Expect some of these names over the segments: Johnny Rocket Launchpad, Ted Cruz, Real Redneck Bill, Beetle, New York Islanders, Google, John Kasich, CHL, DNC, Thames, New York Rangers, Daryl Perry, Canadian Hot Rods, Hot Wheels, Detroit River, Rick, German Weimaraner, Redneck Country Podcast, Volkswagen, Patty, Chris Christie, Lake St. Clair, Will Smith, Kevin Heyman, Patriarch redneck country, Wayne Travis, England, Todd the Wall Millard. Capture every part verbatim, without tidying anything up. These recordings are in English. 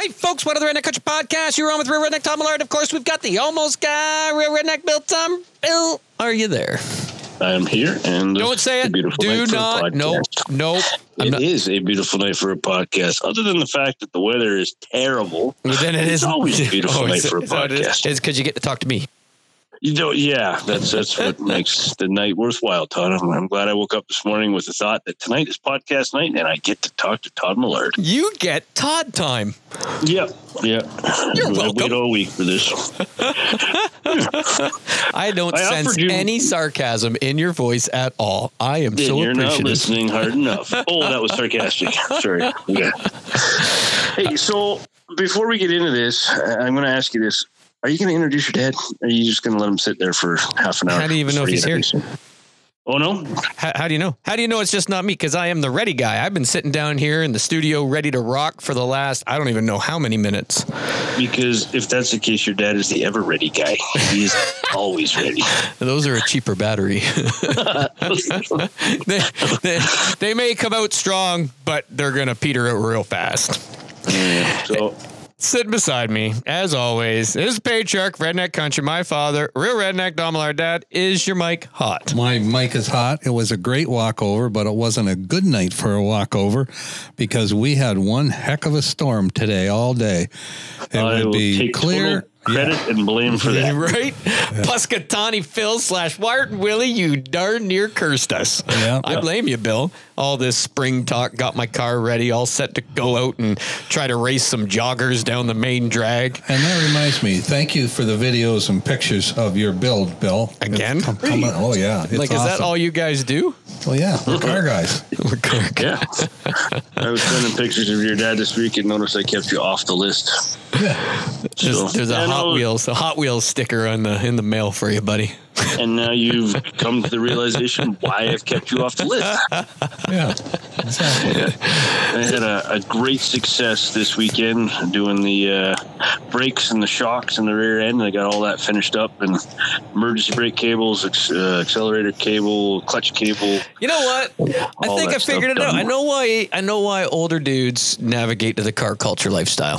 Hey, folks, what other Redneck Country Podcast? You're on with Real Redneck Tom Millard. Of course, we've got the almost guy, Real Redneck Bill. Tom, Bill, are you there? I am here, and don't say it. Do not. Nope. Nope. It not. Is a beautiful night for a podcast. Other than the fact that the weather is terrible, but then it is always a beautiful night for a podcast. It's because you get to talk to me. You know, yeah, that's that's what makes the night worthwhile, Todd. I'm, I'm glad I woke up this morning with the thought that tonight is podcast night, and I get to talk to Todd Millard. You get Todd time. Yep, yep. You're welcome. I wait all week for this. I don't I sense any sarcasm in your voice at all. I am then so you're appreciative. You're not listening hard enough. Oh, that was sarcastic. Sorry. Yeah. Hey, so before we get into this, I'm going to ask you this. Are you going to introduce your dad? Or are you just going to let him sit there for half an hour? How do you even know if he's here? Oh, no. How, how do you know? How do you know it's just not me? Because I am the ready guy. I've been sitting down here in the studio ready to rock for the last, I don't even know how many minutes. Because if that's the case, your dad is the ever ready guy. He is always ready. Those are a cheaper battery. they, they, they may come out strong, but they're going to peter out real fast. Yeah, so... Sit beside me, as always, is Patriarch Redneck Country, my father, Real Redneck Domilar. Dad, is your mic hot? My mic is hot. It was a great walkover, but it wasn't a good night for a walkover because we had one heck of a storm today all day. It I would be clear. Total- Credit yeah. and blame for that. Right? Yeah. Puscatawny Phil slash Wyatt and Willie, you darn near cursed us. Yeah. I blame you, Bill. All this spring talk, got my car ready, all set to go out and try to race some joggers down the main drag. And that reminds me, thank you for the videos and pictures of your build, Bill. Again? Come, come on. Oh, yeah. It's like, awesome. Is that all you guys do? Well, yeah. We're car guys. We're car guys. Yeah. I was sending pictures of your dad this week and noticed I kept you off the list. Yeah. So. There's, there's a hot Hot Wheels, the Hot Wheels sticker on the in the mail for you, buddy. And now you've come to the realization why I've kept you off the list. Yeah, exactly. Yeah. I had a, a great success this weekend doing the uh, brakes and the shocks and the rear end. I got all that finished up and emergency brake cables, ex- uh, accelerator cable, clutch cable. You know what? I think I figured it out. I know why. I know why older dudes navigate to the car culture lifestyle.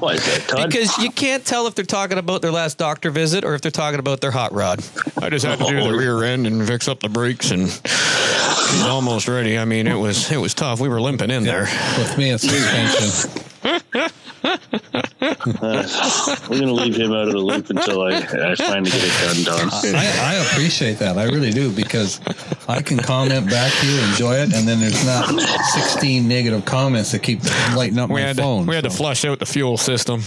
Why is that, Todd? Because you can't tell if they're talking about their last doctor visit or if they're talking about their hot rod. I just had to do the rear end and fix up the brakes, and she's almost ready. I mean, it was it was tough. We were limping in yeah. there. With me, it's suspension. uh, we're going to leave him out of the loop until I, I finally get it done, Don. I, I appreciate that. I really do, because I can comment back to you, enjoy it, and then there's not sixteen negative comments that keep lighting up we my had phone. To, we so. had to flush out the fuel system,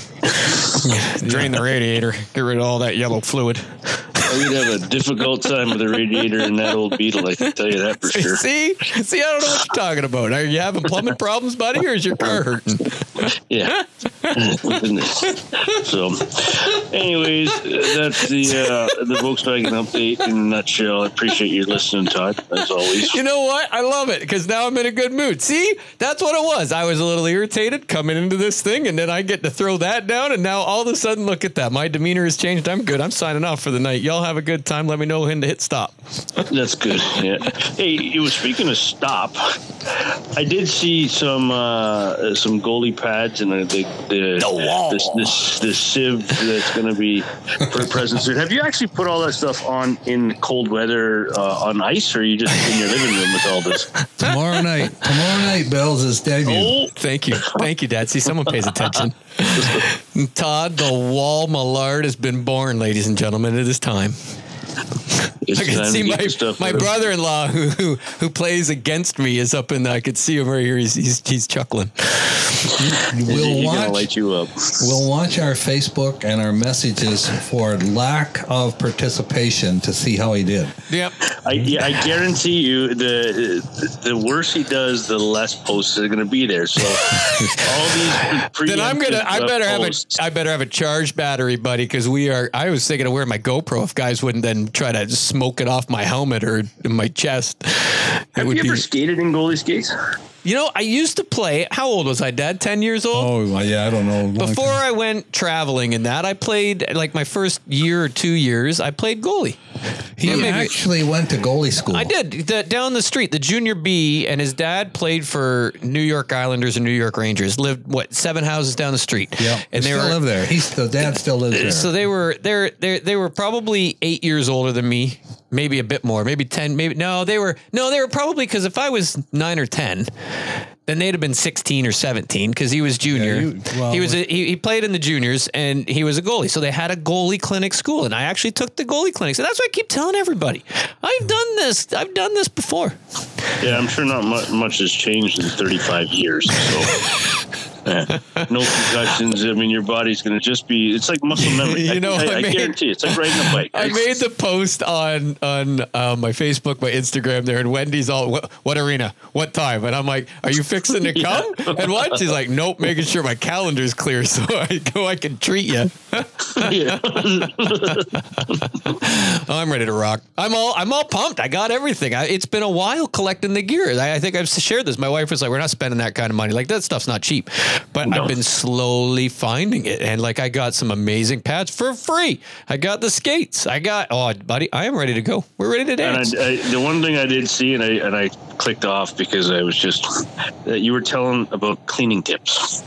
drain the radiator, get rid of all that yellow fluid. We'd have a difficult time with a radiator in that old Beetle, I can tell you that for sure. See? See, I don't know what you're talking about. Are you having plumbing problems, buddy, or is your car hurting? Yeah. So, anyways, that's the uh, the Volkswagen update in a nutshell. I appreciate you listening, Todd, as always. You know what? I love it, because now I'm in a good mood. See? That's what it was. I was a little irritated coming into this thing, and then I get to throw that down, and now all of a sudden, look at that. My demeanor has changed. I'm good. I'm signing off for the night. Y'all have a good time. Let me know when to hit stop. That's good. Yeah. Hey, you were speaking of stop. I did see some uh, some goalie pads and the the the, the, wall. the, the, the sieve that's going to be for presence. Have you actually put all that stuff on in cold weather uh, on ice, or are you just in your living room with all this? Tomorrow night. Tomorrow night, Bell's is debut. Oh. Thank you. Thank you, Dad. See, someone pays attention. Todd the Wall Millard has been born, ladies and gentlemen. It is time. It's I can see my, my brother-in-law who, who who plays against me is up in there. I could see him right here. He's he's, he's chuckling. We'll watch, gonna light you up. We'll watch our Facebook and our messages for lack of participation to see how he did. Yep. I, yeah, I guarantee you the the worse he does, the less posts are going to be there. So all these pre- then I'm gonna I better have posts. a I better have a charged battery, buddy, because we are. I was thinking of wearing my GoPro if guys wouldn't then try to smoke it off my helmet or my chest. Have you ever be, skated in goalie skates? You know, I used to play. How old was I, Dad? ten years old? Oh, yeah, I don't know. Before I went traveling and that, I played, like, my first year or two years, I played goalie. He actually went to goalie school. I did. The, down the street, the junior B, and his dad played for New York Islanders and New York Rangers. Lived, what, seven houses down the street. Yeah. And they still were, live there. He's still, dad still lives there. So they were, they're, they're, they were probably eight years older than me. Maybe a bit more, maybe ten, maybe no, they were, no, they were probably, cause if I was nine or ten, then they'd have been sixteen or seventeen. Cause he was junior. Yeah, you, well, he was, a, he, he played in the juniors and he was a goalie. So they had a goalie clinic school and I actually took the goalie clinic. So that's why I keep telling everybody I've done this. I've done this before. Yeah. I'm sure not much, much has changed in thirty-five years. So yeah. No concussions. I mean, your body's going to just be, it's like muscle memory. you I, know, I, I, I made, guarantee it's like riding a bike. I made the post on, on uh, my Facebook, my Instagram there, and Wendy's all, what, what arena, what time? And I'm like, are you fixing to come yeah. and watch? He's like, nope, making sure my calendar's clear so I go, I can treat you. oh, I'm ready to rock. I'm all, I'm all pumped. I got everything. I, it's been a while collecting the gear. I, I think I've shared this. My wife was like, we're not spending that kind of money. Like that stuff's not cheap. But no. I've been slowly finding it. And like, I got some amazing pads for free. I got the skates. I got, oh, buddy, I am ready to go. We're ready to dance. And I, I, the one thing I did see, and I, and I clicked off because I was just, that you were telling about cleaning tips.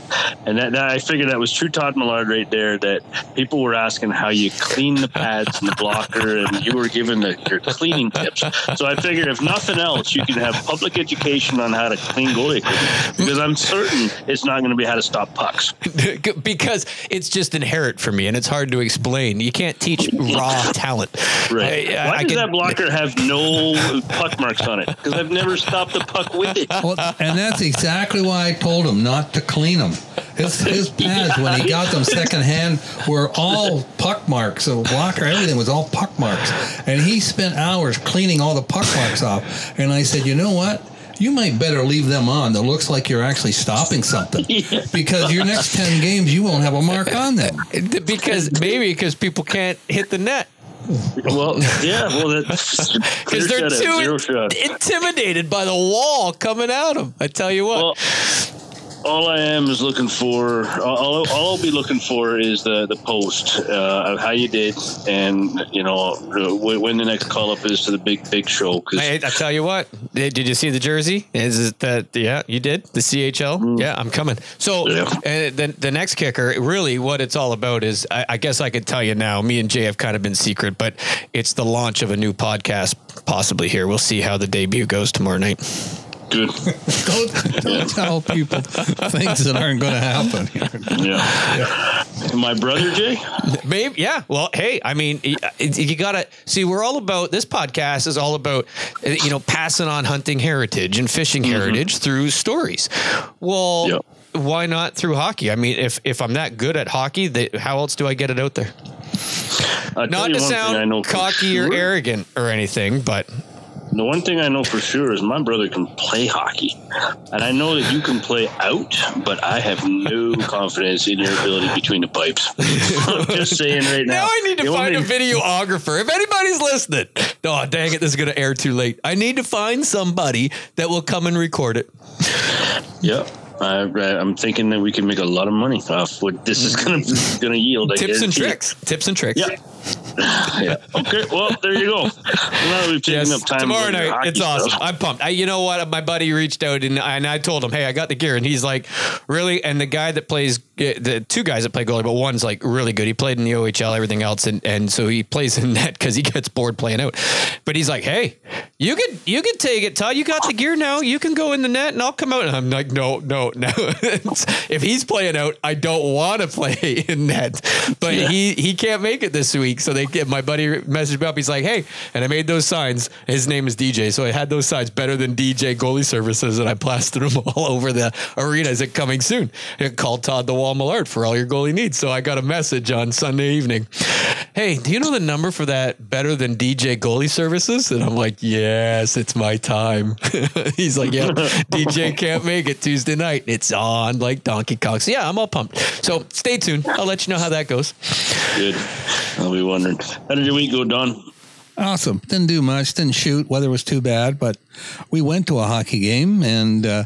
And that, that I figured that was true Todd Millard right there, that people were asking how you clean the pads and the blocker, and you were given the, your cleaning tips. So I figured if nothing else, you can have public education on how to clean goalie equipment, because I'm certain it's not going to be how to stop pucks. Because it's just inherent for me and it's hard to explain. You can't teach raw talent. Right. I, I, Why I does can, that blocker have no puck marks on it? Because I've never stopped the puck with it. Well, and that's exactly why I told him not to clean them. His, his pads, yeah. when he got them secondhand, were all puck marks. So blocker, everything was all puck marks. And he spent hours cleaning all the puck marks off. And I said, you know what? You might better leave them on that looks like you're actually stopping something yeah. because your next ten games, you won't have a mark on them. Because maybe because people can't hit the net. Well, yeah, well, because they're too in- intimidated by the wall coming at them. I tell you what. Well, all I am is looking for, all, all I'll be looking for is the, the post uh, of how you did and, you know, when the next call-up is to the big, big show. Cause I, I tell you what, did you see the jersey? Is it that, yeah, you did? The C H L? Mm. Yeah, I'm coming. So yeah. and then the next kicker, really what it's all about is, I, I guess I could tell you now, me and Jay have kind of been secret, but it's the launch of a new podcast possibly here. We'll see how the debut goes tomorrow night. Good. don't, don't tell people things that aren't going to happen. yeah. yeah. My brother, Jay? Maybe, yeah. Well, hey, I mean, you, you got to see, we're all about, this podcast is all about, you know, passing on hunting heritage and fishing mm-hmm. heritage through stories. Well, yep. why not through hockey? I mean, if, if I'm that good at hockey, they, how else do I get it out there? I'll not to sound cocky sure. or arrogant or anything, but... The one thing I know for sure is my brother can play hockey. And I know that you can play out, but I have no confidence in your ability between the pipes. I'm just saying right now. Now I need to the find only- a videographer. If anybody's listening, oh, dang it, this is going to air too late. I need to find somebody that will come and record it. Yep. I, I'm thinking that we can make a lot of money off what this is going to yield. I Tips guarantee. and tricks. Tips and tricks. Yeah. yeah. Okay. Well, there you go. Now we've taken yes. up time. Tomorrow night, it's stuff. awesome. I'm pumped. I, you know what? My buddy reached out and I, and I told him, hey, I got the gear. And he's like, really? And the guy that plays, the two guys that play goalie, but one's like really good. He played in the O H L, everything else. And, and so he plays in net because he gets bored playing out. But he's like, hey, you could, you could take it, Todd. You got the gear now. You can go in the net and I'll come out. And I'm like, no, no. Now, if he's playing out, I don't want to play in net. But yeah. he he can't make it this week, so they get my buddy messaged me up. He's like, "Hey," and I made those signs. His name is D J, so I had those signs. Better Than D J Goalie Services, and I plastered them all over the arena. Is it coming soon? And called Todd the Wall Millard for all your goalie needs. So I got a message on Sunday evening. Hey, do you know the number for that Better Than D J Goalie Services? And I'm like, yes, it's my time. He's like, yeah, D J can't make it Tuesday night. It's on like Donkey Kong. So yeah, I'm all pumped. So stay tuned. I'll let you know how that goes. Good. I'll be wondering. How did your week go, Don? Awesome. Didn't do much. Didn't shoot. Weather was too bad, but we went to a hockey game and, uh,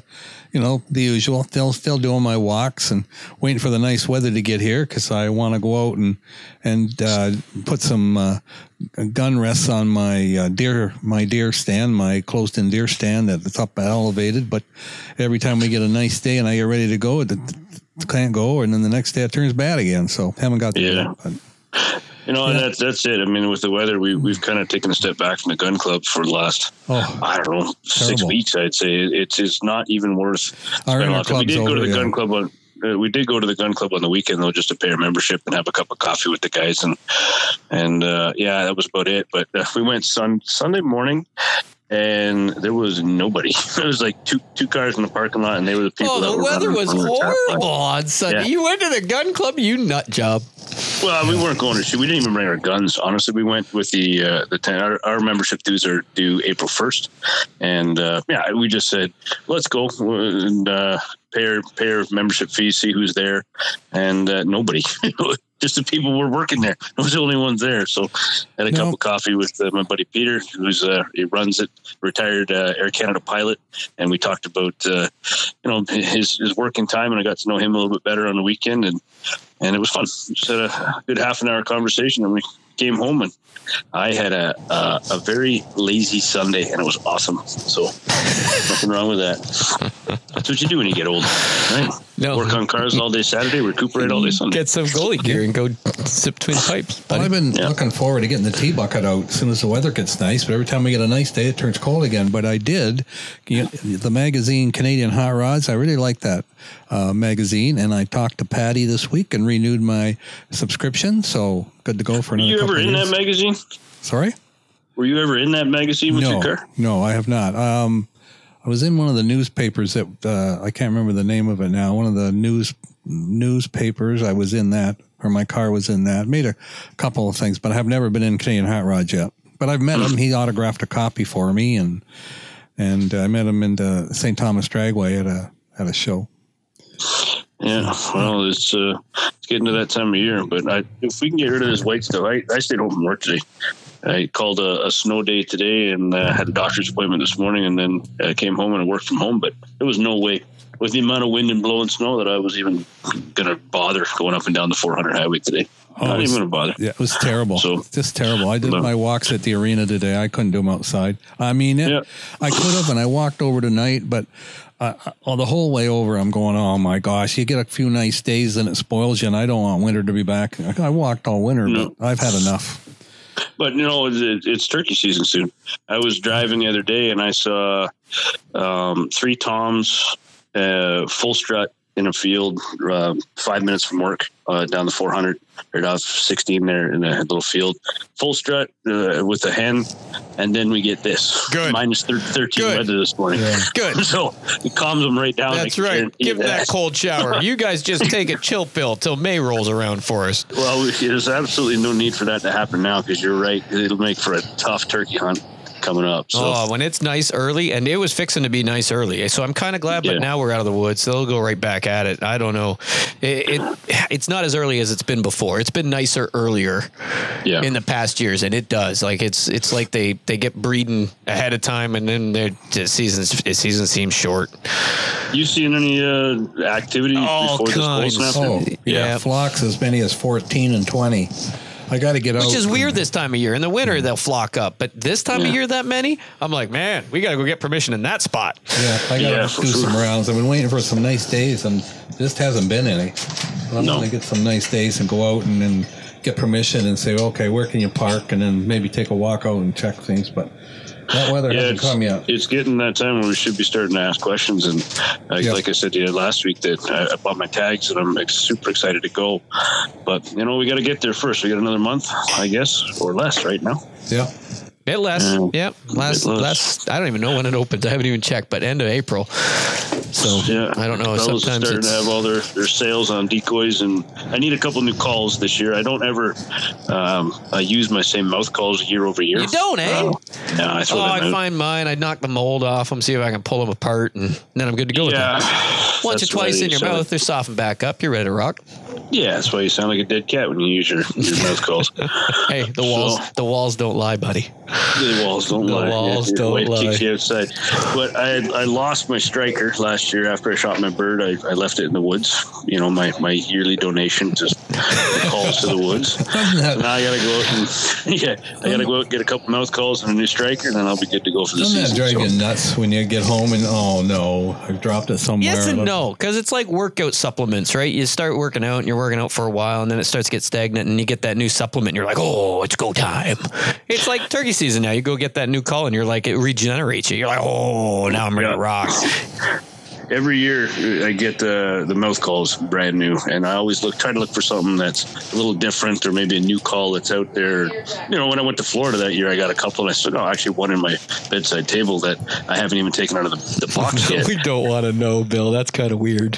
you know, the usual. Still, still doing my walks and waiting for the nice weather to get here because I want to go out and and uh, put some uh, gun rests on my uh, deer, my deer stand, my closed-in deer stand that's up elevated. But every time we get a nice day and I get ready to go, it can't go, and then the next day it turns bad again. So haven't got to yeah. That, but. You know, yeah. that's that's it. I mean, with the weather, we, we've kind of taken a step back from the gun club for the last, oh, I don't know, six terrible. weeks, I'd say. It's it's not even worth. Our our we did go over, to the yeah. gun club on uh, we did go to the gun club on the weekend, though, just to pay our membership and have a cup of coffee with the guys. And, and uh, yeah, that was about it. But uh, we went sun, Sunday morning. And there was nobody. There was like two two cars in the parking lot, and they were the people. Oh, that the were weather was horrible on Sunday. Yeah. You went to the gun club, you nut job. Well, we weren't going to shoot. We didn't even bring our guns. Honestly, we went with the uh, the ten. Our, our membership dues are due April first, and uh, yeah, we just said let's go and uh, pay our, pay our membership fees, see who's there, and uh, nobody. Just the people were working there. I was the only ones there. So I had a nope. cup of coffee with uh, my buddy Peter, who's uh, he runs it, retired uh, Air Canada pilot, and we talked about uh, you know his, his working time, and I got to know him a little bit better on the weekend, and and it was fun. Just had a good half an hour conversation, and we came home, and I had a uh, a very lazy Sunday, and it was awesome. So nothing wrong with that. That's what you do when you get old, right? No. Work on cars all day Saturday, recuperate all day Sunday. Get some goalie gear and go sip between pipes. Buddy. Well, I've been yeah. looking forward to getting the tea bucket out as soon as the weather gets nice. But every time we get a nice day, it turns cold again. But I did you know, the magazine Canadian Hot Rods. I really like that uh, magazine, and I talked to Patty this week and renewed my subscription. So good to go for another. Were you ever in years. that magazine? Sorry, were you ever in that magazine with no, your car? No, I have not. Um, I was in one of the newspapers that uh, I can't remember the name of it now. One of the news newspapers. I was in that, or my car was in that. Made a couple of things, but I've never been in Canadian Hot Rod yet. But I've met him. He autographed a copy for me, and and I met him in uh, Saint Thomas Dragway at a at a show. Yeah, well, it's uh, it's getting to that time of year. But I, if we can get rid of this white stuff, I, I stayed home from work today. I called a, a snow day today and uh, had a doctor's appointment this morning, and then I came home and I worked from home. But there was no way with the amount of wind and blowing snow that I was even going to bother going up and down the four hundred highway today. Oh, Not was, even going to bother. Yeah, it was terrible. So, just terrible. I did no. my walks at the arena today. I couldn't do them outside. I mean, it, yeah. I could have, and I walked over tonight, but Uh, all the whole way over, I'm going, oh, my gosh, you get a few nice days and it spoils you, and I don't want winter to be back. I walked all winter, no. but I've had enough. But, you know, it's, it's turkey season soon. I was driving the other day, and I saw um, three toms, uh, full strut in a field uh, five minutes from work uh, down the four hundred, or down sixteen there in a little field. Full strut uh, with a hen, and then we get this. Good. Minus thirteen Good. Weather this morning. Yeah. Good. So it calms them right down. That's right. Give them that, that cold shower. You guys just take a chill pill till May rolls around for us. Well, there's absolutely no need for that to happen now because you're right. It'll make for a tough turkey hunt coming up. So. Oh, when it's nice early, and it was fixing to be nice early. So I'm kind of glad, but yeah. now we're out of the woods. So they'll go right back at it. I don't know. It, it It's not as early as it's been before. It's been nicer earlier yeah. in the past years, and it does. Like it's it's like they, they get breeding ahead of time, and then their the season the season seems short. You seen any uh, activity oh, before this cold snap? Oh, yeah. yeah, flocks as many as fourteen and twenty. I got to get out. Which is weird this time of year. In the winter, they'll flock up. But this time yeah. of year, that many? I'm like, man, we got to go get permission in that spot. Yeah, I got to yeah, do sure. some rounds. I've been waiting for some nice days, and just hasn't been any. So I'm no. going to get some nice days and go out and, and get permission and say, okay, where can you park? And then maybe take a walk out and check things. But that weather yeah, hasn't come yet. It's getting that time when we should be starting to ask questions. And I, yep. like I said to you last week, that I, I bought my tags and I'm like, super excited to go. But, you know, we got to get there first. We got another month, I guess, or less right now. Yeah. Bit less. Yeah. Yep. Last, less. last, I don't even know when it opens. I haven't even checked, but end of April. So yeah. I don't know. Fellas Sometimes starting it's... to have all their, their sales on decoys, and I need a couple new calls this year. I don't ever um, I use my same mouth calls year over year. You don't, eh? Uh, no, I oh, I out. find mine. I knock the mold off them, see if I can pull them apart, and then I'm good to go yeah. with them. Once That's or twice in your mouth, it. They're softened back up. You're ready to rock. Yeah, that's why you sound like a dead cat when you use your, your mouth calls. Hey, the walls so, the walls don't lie, buddy. The walls don't the lie. The walls yeah, don't lie. Kicks you outside. But I I lost my striker last year after I shot my bird. I, I left it in the woods. You know, my, my yearly donation to calls to the woods. Now I gotta go out and yeah, I gotta go out and get a couple mouth calls and a new striker, and then I'll be good to go for the Doesn't season. Doesn't that drive so. you nuts when you get home and oh no, I've dropped it somewhere? Yes and no, because it's like workout supplements, right? You start working out and you're working out for a while and then it starts to get stagnant and you get that new supplement and you're like, oh, it's go time. It's like turkey season now. You go get that new call and you're like, it regenerates you. You're like, oh, now I'm ready to rock. Every year I get the the mouth calls brand new, and I always look try to look for something that's a little different or maybe a new call that's out there. You know, when I went to Florida that year, I got a couple, and I said, no, actually one in my bedside table that I haven't even taken out of the, the box yet. We don't want to know, Bill. That's kind of weird.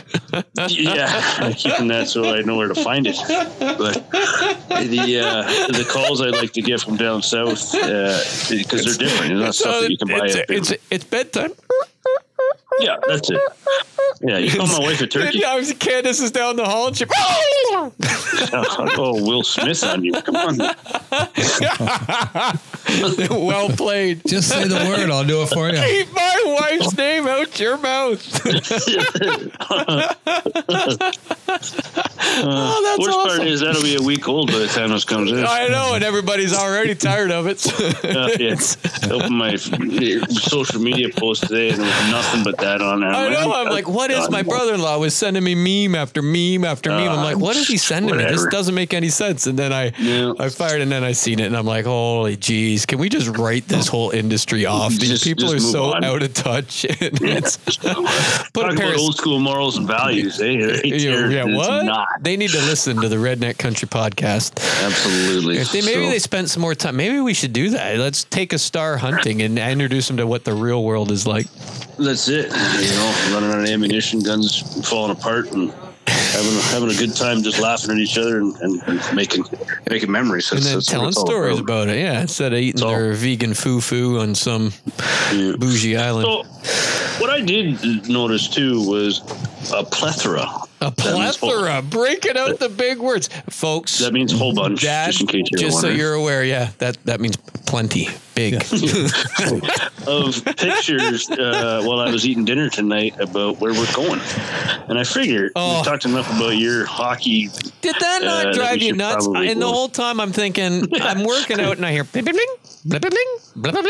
Yeah, I'm keeping that so I know where to find it. But the uh, the calls I like to get from down south because uh, they're different. It's not stuff that you can buy. It's, it's, it's bedtime. Yeah, that's it. Yeah, you call my wife a turkey. Yeah, I was a kid. Candace is down the hall and she... Oh, Will Smith on you. Come on. Well played. Just say the word. I'll do it for you. Keep my wife's name out your mouth. Oh, that's Worst awesome. Part is that'll be a week old by the time this comes in. I know, and everybody's already tired of it. uh, yeah. I opened my social media post today and there was nothing but that on there. I know. I'm like, what is my brother-in-law was sending me meme after meme after meme. I'm like, what is he sending Whatever. me? This doesn't make any sense. And then I, yeah. I fired, and then I seen it, and I'm like, holy jeez, can we just write this whole industry off? These just, people just are so on. out of touch. And yeah. it's, put a pair of old school morals and values. They, they tear, yeah, what? Not. They need to listen to the Redneck Country Podcast. Absolutely. If they maybe so. they spent some more time. Maybe we should do that. Let's take a star hunting and introduce them to what the real world is like. That's it. You know, running out of ammunition, guns falling apart, and having having a good time, just laughing at each other and, and, and making making memories. That's, and then telling stories about it. Yeah, instead of eating their vegan foo-foo on some yeah. bougie island. So, what I did notice too was a plethora. A plethora, breaking out the big words, folks. That means a whole bunch. That, just in case you're just so you're aware, yeah, that that means plenty, big. Yeah. Of pictures uh, while I was eating dinner tonight about where we're going, and I figured oh. we talked enough about your hockey. Did that not uh, drive that you nuts? And go. the whole time I'm thinking, I'm working out, and I hear bling bling bling bling bling bling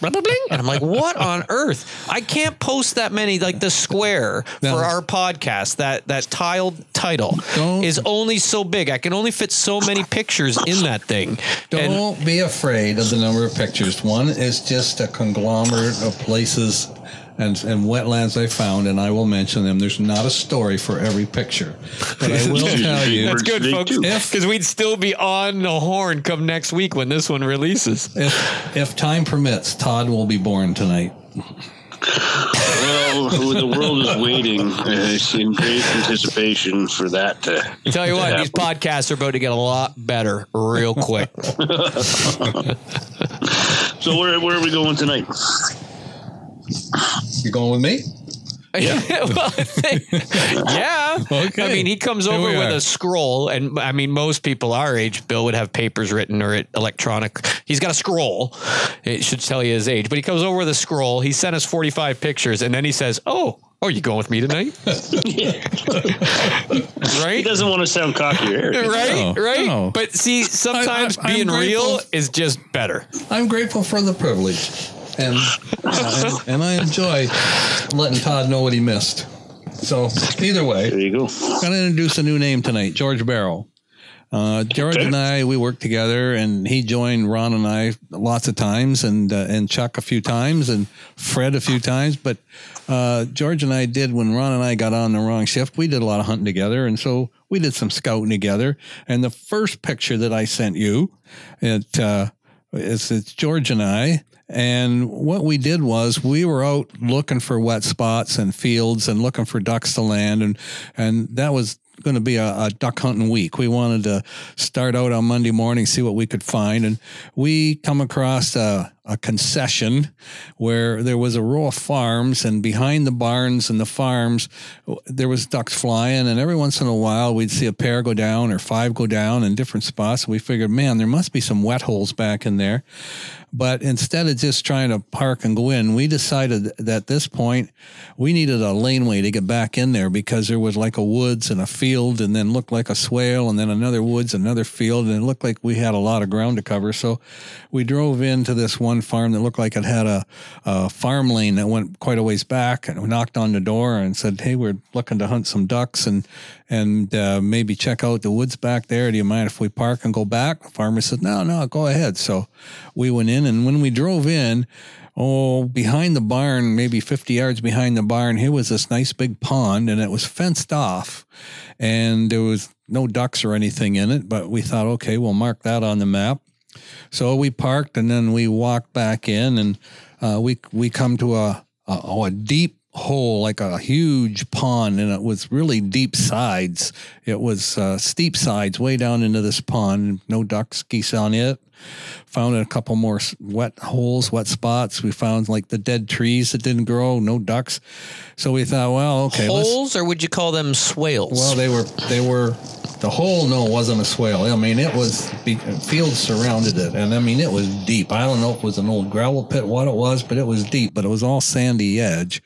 bling bling, and I'm like, what on earth? I can't post that many. Like the square no. for our podcast, that that. tiled title don't, is only so big. I can only fit so many pictures in that thing. Don't and, be afraid of the number of pictures. One is just a conglomerate of places and, and wetlands I found, and I will mention them. There's not a story for every picture. But I will tell you. That's good, folks, because we'd still be on the horn come next week when this one releases. If, if time permits, Todd will be born tonight. Well, the world is waiting uh, in great anticipation for that to Tell you to what, happen. These podcasts are about to get a lot better real quick. So where where are we going tonight? You going with me? Yeah. well, they, yeah. Okay. I mean, he comes over with are. a scroll, and I mean, most people our age, Bill, would have papers written or it electronic. He's got a scroll. It should tell you his age, but he comes over with a scroll. He sent us forty-five pictures, and then he says, "Oh, oh, you going with me tonight?" Right? He doesn't want to sound cocky, right? No, right? No. But see, sometimes I, I, being real for, is just better. I'm grateful for the privilege. And, uh, and I enjoy letting Todd know what he missed. So either way, there you go. I'm going to introduce a new name tonight, George Barrow. Uh, George okay. and I, we worked together, and he joined Ron and I lots of times, and uh, and Chuck a few times, and Fred a few times. But uh, George and I did, when Ron and I got on the wrong shift, we did a lot of hunting together, and so we did some scouting together. And the first picture that I sent you, it uh, it's, it's George and I. And what we did was we were out looking for wet spots and fields and looking for ducks to land. And, and that was going to be a, a duck hunting week. We wanted to start out on Monday morning, see what we could find. And we come across a, a concession where there was a row of farms, and behind the barns and the farms, there was ducks flying. And every once in a while we'd see a pair go down or five go down in different spots. We figured, man, there must be some wet holes back in there. But instead of just trying to park and go in, we decided that at this point we needed a laneway to get back in there, because there was like a woods and a field, and then looked like a swale, and then another woods, another field, and it looked like we had a lot of ground to cover. So we drove into this one farm that looked like it had a, a farm lane that went quite a ways back, and we knocked on the door and said, hey, we're looking to hunt some ducks and and uh, maybe check out the woods back there. Do you mind if we park and go back? The farmer said, no, no, go ahead. So we went in. And when we drove in, oh, behind the barn, maybe fifty yards behind the barn, here was this nice big pond, and it was fenced off, and there was no ducks or anything in it. But we thought, okay, we'll mark that on the map. So we parked, and then we walked back in, and uh, we we come to a a, oh, a deep hole, like a huge pond, and it was really deep sides. It was uh, steep sides way down into this pond. No ducks, geese on it. Found a couple more wet holes, wet spots. We found like the dead trees that didn't grow, no ducks. So we thought, well, okay. Holes, or would you call them swales? Well, they were, they were, the hole, no, wasn't a swale. I mean, it was, fields surrounded it. And I mean, it was deep. I don't know if it was an old gravel pit, what it was, but it was deep, but it was all sandy edge.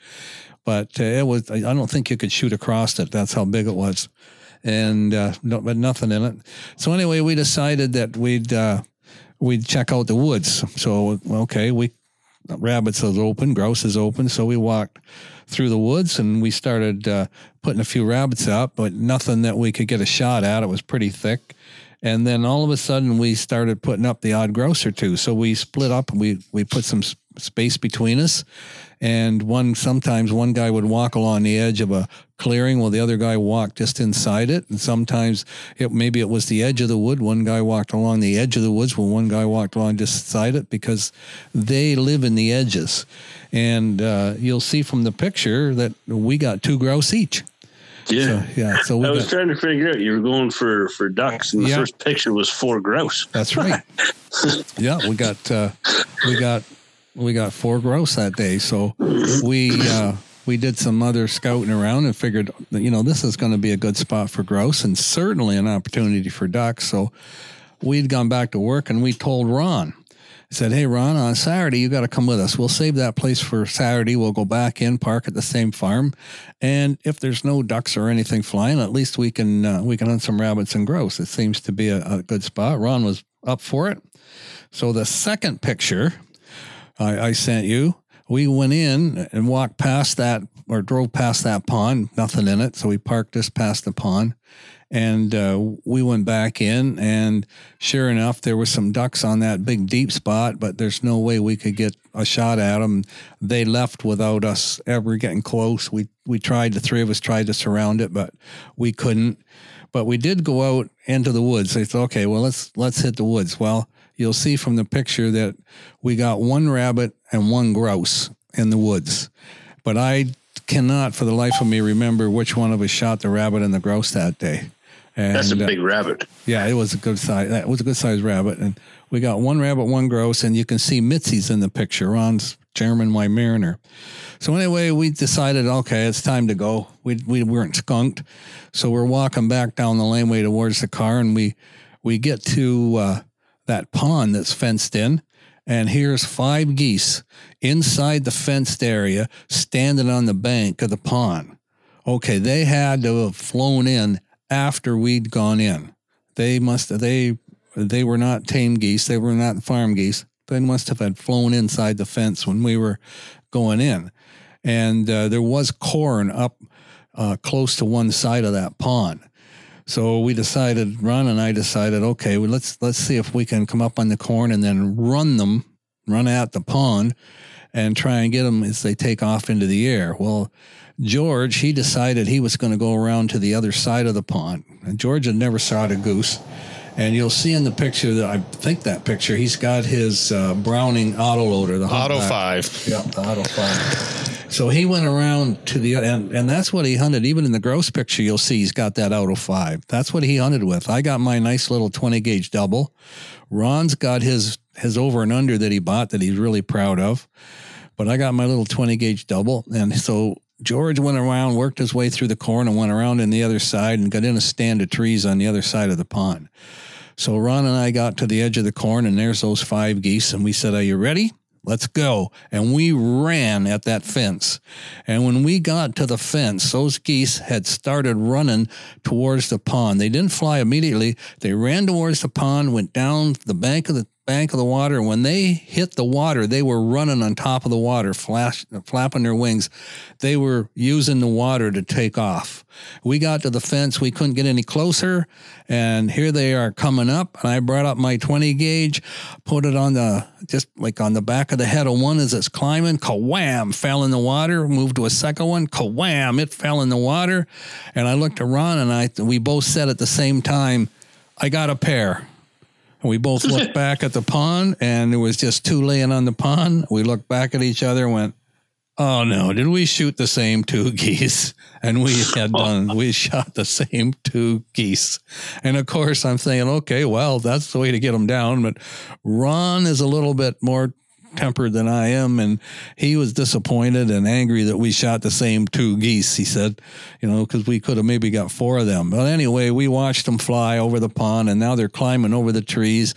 But uh, it was, I don't think you could shoot across it. That's how big it was. And, uh, no, but nothing in it. So anyway, we decided that we'd, uh, we'd check out the woods. So, okay, we rabbits is open, grouse is open. So we walked through the woods, and we started uh, putting a few rabbits up, but nothing that we could get a shot at. It was pretty thick. And then all of a sudden we started putting up the odd grouse or two. So we split up, and we, we put some sp- space between us. And one, sometimes one guy would walk along the edge of a clearing while the other guy walked just inside it. And sometimes it, maybe it was the edge of the wood. One guy walked along the edge of the woods while one guy walked along just inside it, because they live in the edges. And uh, you'll see from the picture that we got two grouse each. Yeah, so, yeah. So we I was got, trying to figure out you were going for, for ducks, and the yeah. first picture was four grouse. That's right. yeah, we got uh, we got we got four grouse that day. So we uh, we did some other scouting around and figured, you know, this is going to be a good spot for grouse, and certainly an opportunity for ducks. So we'd gone back to work, and we told Ron. Said, hey, Ron, on Saturday, you got to come with us. We'll save that place for Saturday. We'll go back in, park at the same farm. And if there's no ducks or anything flying, at least we can uh, we can hunt some rabbits and grouse. It seems to be a, a good spot. Ron was up for it. So the second picture I, I sent you, we went in and walked past that, or drove past that pond, nothing in it. So we parked just past the pond. And uh, we went back in, and sure enough, there were some ducks on that big deep spot, but there's no way we could get a shot at them. They left without us ever getting close. We we tried, the three of us tried to surround it, but we couldn't. But we did go out into the woods. They said, okay, well, let's let's hit the woods. Well, you'll see from the picture that we got one rabbit and one grouse in the woods. But I cannot for the life of me remember which one of us shot the rabbit and the grouse that day. And that's a big uh, rabbit. Yeah, it was a good size. That was a good sized rabbit, and we got one rabbit, one grouse, and you can see Mitzi's in the picture. Ron's German Weimaraner. So anyway, we decided, okay, it's time to go. We we weren't skunked, so we're walking back down the laneway towards the car, and we we get to uh, that pond that's fenced in, and here's five geese inside the fenced area, standing on the bank of the pond. Okay, they had to have flown in after we'd gone in. They must have, they, they were not tame geese. They were not farm geese. They must have had flown inside the fence when we were going in. And uh, there was corn up uh, close to one side of that pond. So we decided, Ron and I decided, okay, well, let's, let's see if we can come up on the corn and then run them, run at the pond and try and get them as they take off into the air. Well, George, he decided he was going to go around to the other side of the pond. And George had never shot a goose. And you'll see in the picture, that I think that picture, he's got his uh, Browning autoloader. The Auto five. Yeah, the Auto five. So he went around to the, and, and that's what he hunted. Even in the grouse picture, you'll see he's got that Auto five. That's what he hunted with. I got my nice little twenty gauge double. Ron's got his his over and under that he bought that he's really proud of. But I got my little twenty gauge double. And so George went around, worked his way through the corn and went around on the other side and got in a stand of trees on the other side of the pond. So Ron and I got to the edge of the corn, and there's those five geese. And we said, are you ready? Let's go. And we ran at that fence. And when we got to the fence, those geese had started running towards the pond. They didn't fly immediately. They ran towards the pond, went down the bank of the bank of the water. When they hit the water, they were running on top of the water, flash, flapping their wings. They were using the water to take off. We got to the fence. We couldn't get any closer. And here they are coming up. And I brought up my twenty gauge, put it on the, just like on the back of the head of one as it's climbing. Ka-wham, fell in the water, moved to a second one. Ka-wham, it fell in the water. And I looked at Ron and I, we both said at the same time, I got a pair. We both looked back at the pond, and there was just two laying on the pond. We looked back at each other and went, oh, no, did we shoot the same two geese? And we had done. We shot the same two geese. And, of course, I'm saying, okay, well, that's the way to get them down. But Ron is a little bit more tempered than I am, and he was disappointed and angry that we shot the same two geese, he said, you know, because we could have maybe got four of them. But anyway, we watched them fly over the pond, and now they're climbing over the trees,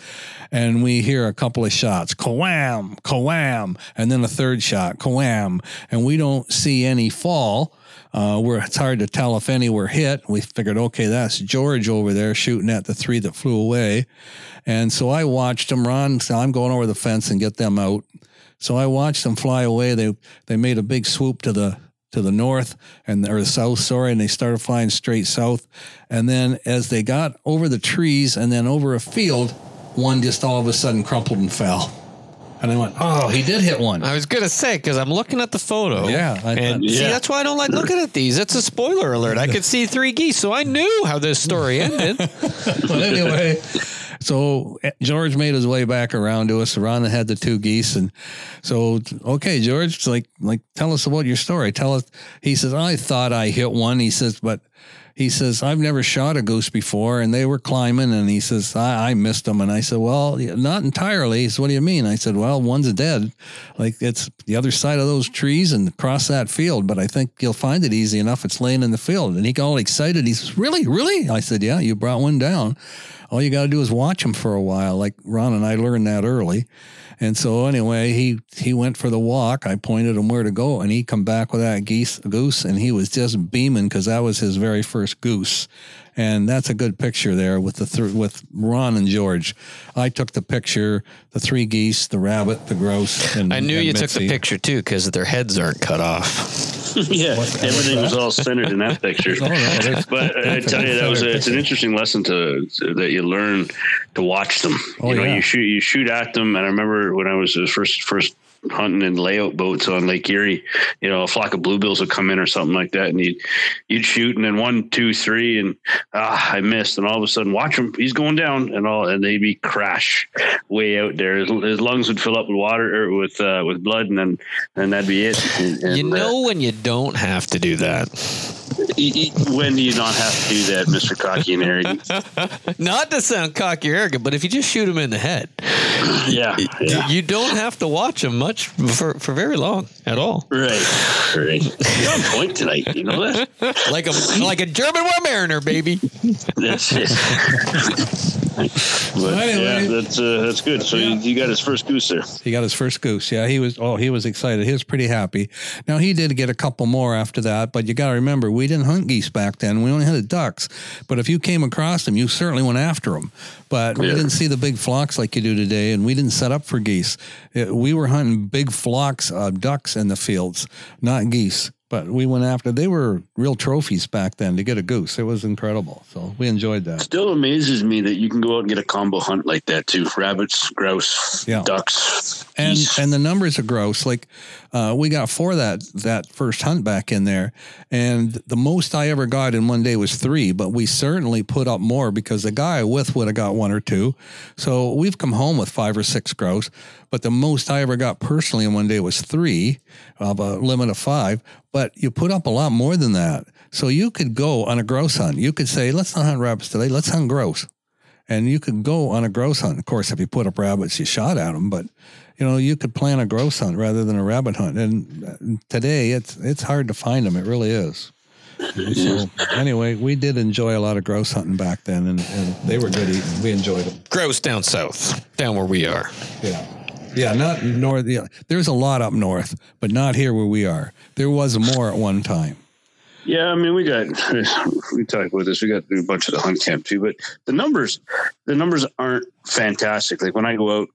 and we hear a couple of shots, ka-wham, ka-wham, and then a third shot, ka-wham, and we don't see any fall. Uh, where it's hard to tell if any were hit. We figured, okay, that's George over there shooting at the three that flew away. And so I watched them run. So I'm going over the fence and get them out. So I watched them fly away. They they made a big swoop to the to the north and or the south, sorry, and they started flying straight south. And then as they got over the trees and then over a field, one just all of a sudden crumpled and fell. And I went, oh, he did hit one. I was going to say, because I'm looking at the photo. Yeah. I, and yeah. See, that's why I don't like looking at these. It's a spoiler alert. I could see three geese, so I knew how this story ended. But anyway, so George made his way back around to us. Ron had the two geese. And so, okay, George, like, like, tell us about your story. Tell us. He says, I thought I hit one. He says, but... He says, I've never shot a goose before, and they were climbing, and he says, I, I missed them. And I said, well, not entirely. He said, what do you mean? I said, well, one's dead. Like, it's the other side of those trees and across that field, but I think you'll find it easy enough. It's laying in the field. And he got all excited. He says, really, really? I said, yeah, you brought one down. All you got to do is watch him for a while. Like Ron and I learned that early. And so anyway, he, he went for the walk. I pointed him where to go, and he come back with that geese, goose, and he was just beaming because that was his very first goose. And that's a good picture there with the th- with Ron and George. I took the picture, the three geese, the rabbit, the grouse. And I knew and you Mitzi. Took the picture, too, because their heads aren't cut off. Yeah, everything was all centered in that picture. Oh, no, but I tell you, that was a, it's an interesting lesson to that you learn to watch them. Oh, you know, yeah. you shoot you shoot at them. And I remember when I was first first hunting in layout boats on Lake Erie, you know, a flock of bluebills would come in or something like that, and you'd you'd shoot, and then one, two, three, and ah, I missed, and all of a sudden, watch him, he's going down, and all, and they'd be crash way out there. His, his lungs would fill up with water or with uh, with blood, and then and that'd be it. And, and, you know, uh, when you don't have to do that. When do you not have to do that, Mister Cocky and Arrogant? Not to sound cocky or arrogant, but if you just shoot him in the head, yeah, yeah. you don't have to watch him much for, for very long at all. Right, right. You're on point tonight. You know that, like a like a German Weimaraner, baby. That's it. But anyway, yeah, that's uh, that's good. So yeah. he, he got his first goose there. He got his first goose. Yeah, he was. Oh, he was excited. He was pretty happy. Now he did get a couple more after that, but you got to remember, we didn't hunt geese back then. We only hunted ducks. But if you came across them, you certainly went after them. But yeah. we didn't see the big flocks like you do today, and we didn't set up for geese. It, we were hunting big flocks of ducks in the fields, not geese. But we went after, they were real trophies back then to get a goose. It was incredible. So we enjoyed that. Still amazes me that you can go out and get a combo hunt like that too. Rabbits, grouse, yeah. ducks. And geese. And the numbers of grouse, like uh, we got four that, that first hunt back in there. And the most I ever got in one day was three, but we certainly put up more because the guy with would have got one or two. So we've come home with five or six grouse. But the most I ever got personally in one day was three of a limit of five. But you put up a lot more than that. So you could go on a grouse hunt. You could say, let's not hunt rabbits today. Let's hunt grouse. And you could go on a grouse hunt. Of course, if you put up rabbits, you shot at them. But, you know, you could plan a grouse hunt rather than a rabbit hunt. And today, it's it's hard to find them. It really is. So anyway, we did enjoy a lot of grouse hunting back then, and, and they were good eating. We enjoyed them. Grouse down south, down where we are. Yeah. Yeah, not north. Yeah. There's a lot up north, but not here where we are. There was more at one time. Yeah, I mean, we got, we talked about this, we got to do a bunch of the hunt camp too, but the numbers, the numbers aren't fantastic. Like when I go out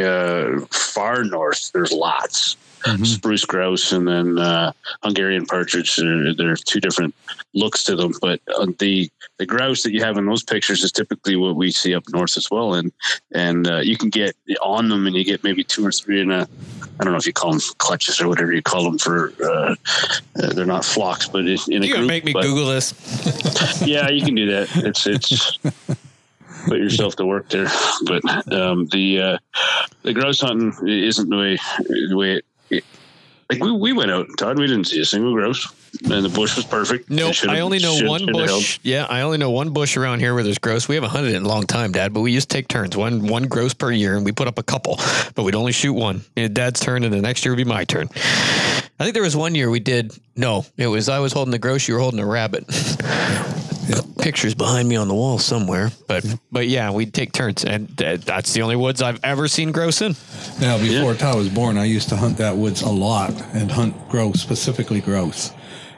uh, far north, there's lots. Mm-hmm. Spruce grouse and then uh, Hungarian partridge. There, there are two different looks to them, but uh, the the grouse that you have in those pictures is typically what we see up north as well. And and uh, you can get on them and you get maybe two or three in a, I don't know if you call them clutches or whatever you call them for, uh, uh, they're not flocks, but in you a group. You're going to make me but, Google this. Yeah, you can do that. It's, it's, put yourself to work there. But um, the, uh, the grouse hunting isn't the way, the way it, like we, we went out, Todd. We didn't see a single grouse, and the bush was perfect. No, nope, I only know one bush. Held. Yeah, I only know one bush around here where there's grouse. We haven't hunted it in a long time, Dad, but we used to take turns, one one grouse per year, and we put up a couple, but we'd only shoot one. And Dad's turn, and the next year would be my turn. I think there was one year we did. No, it was I was holding the grouse, you were holding a rabbit. Yeah. Pictures behind me on the wall somewhere, but yeah. but yeah, we'd take turns, and uh, that's the only woods I've ever seen grouse in. Now, before yeah. Todd was born, I used to hunt that woods a lot and hunt grouse, specifically grouse,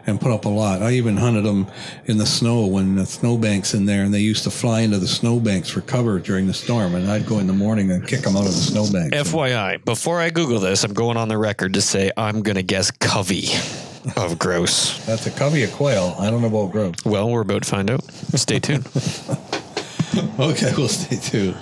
and put up a lot. I even hunted them in the snow when the snowbanks in there, and they used to fly into the snowbanks for cover during the storm, and I'd go in the morning and kick them out of the snowbanks. F Y I, before I Google this, I'm going on the record to say I'm going to guess covey. Of grouse. That's a covey of quail. I don't know about grouse. Well, we're about to find out. Stay tuned. Okay, we'll stay tuned.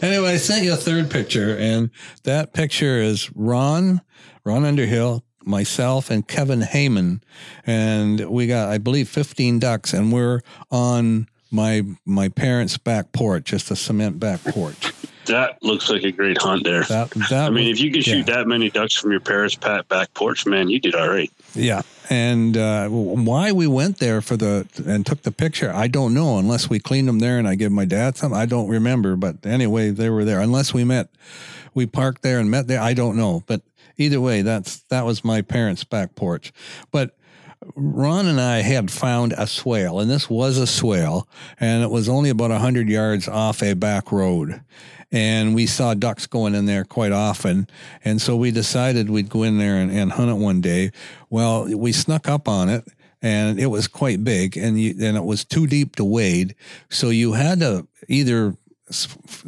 Anyway, I sent you a third picture, and that picture is Ron, Ron Underhill, myself, and Kevin Heyman. And we got, I believe, fifteen ducks, and we're on my my parents' back porch, just a cement back porch. That looks like a great hunt there. That, that I mean, was, if you could shoot yeah. that many ducks from your parents' back porch, man, you did all right. Yeah. And uh, why we went there for the and took the picture, I don't know, unless we cleaned them there and I gave my dad some. I don't remember. But anyway, they were there. Unless we met, we parked there and met there. I don't know. But either way, that's that was my parents' back porch. But Ron and I had found a swale, and this was a swale, and it was only about one hundred yards off a back road. And we saw ducks going in there quite often. And so we decided we'd go in there and, and hunt it one day. Well, we snuck up on it, and it was quite big, and, you, and it was too deep to wade. So you had to either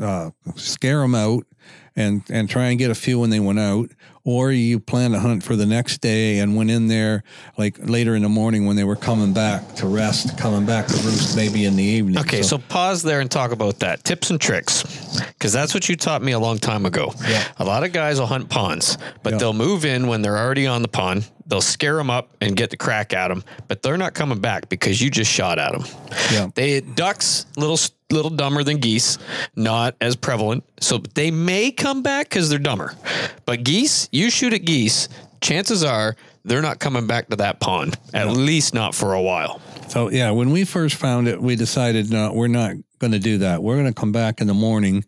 uh, scare them out and, and try and get a few when they went out, or you planned a hunt for the next day and went in there like later in the morning when they were coming back to rest, coming back to roost maybe in the evening. Okay, so, so pause there and talk about that. Tips and tricks, because that's what you taught me a long time ago. Yeah. A lot of guys will hunt ponds, but yeah. they'll move in when they're already on the pond. They'll scare them up and get the crack at them, but they're not coming back because you just shot at them. Yeah. They ducks, little little dumber than geese, not as prevalent. So they may come back because they're dumber, but geese, you shoot at geese, chances are they're not coming back to that pond, at yeah. least not for a while. So, yeah, when we first found it, we decided, no, we're not going to do that. We're going to come back in the morning,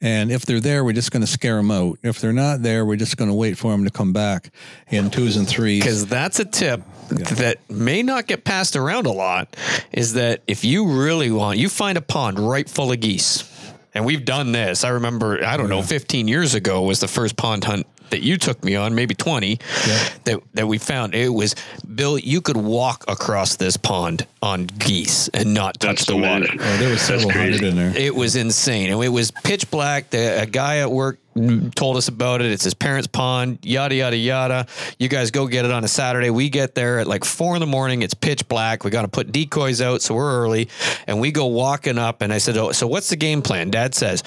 and if they're there, we're just going to scare them out. If they're not there, we're just going to wait for them to come back in twos and threes. Because that's a tip yeah. that may not get passed around a lot, is that if you really want, you find a pond right full of geese. And we've done this. I remember, I don't yeah. know, fifteen years ago was the first pond hunt that you took me on, maybe twenty, yeah. that, that we found. It was, Bill, you could walk across this pond on geese and not touch That's the water. Oh, there was several hundred in there. It was insane. And it was pitch black. The, a guy at work told us about it. It's his parents' pond, yada, yada, yada. You guys go get it on a Saturday. We get there at like four in the morning. It's pitch black. We got to put decoys out, so we're early. And we go walking up, and I said, oh, so what's the game plan? Dad says,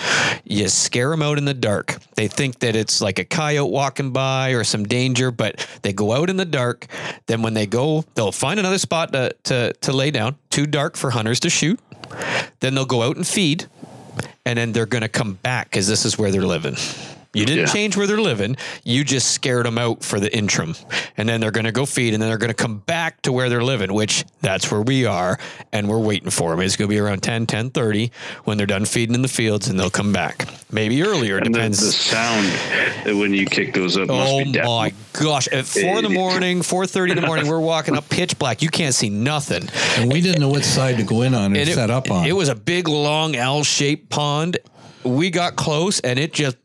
you scare them out in the dark. They think that it's like a coyote walking by or some danger, but they go out in the dark. Then when they go, they'll find another spot to, to, to lay down. Too dark for hunters to shoot. Then they'll go out and feed. And then they're going to come back because this is where they're living. You didn't yeah. change where they're living. You just scared them out for the interim. And then they're going to go feed, and then they're going to come back to where they're living, which that's where we are. And we're waiting for them. It's going to be around ten, ten thirty when they're done feeding in the fields, and they'll come back. Maybe earlier. And depends. The, the sound when you kick those up must oh be deafening. Oh my gosh. At four in the morning, four thirty in the morning, we're walking up pitch black. You can't see nothing. And we didn't know which side to go in on or and set it, up on. It was a big, long L-shaped pond. We got close, and it just,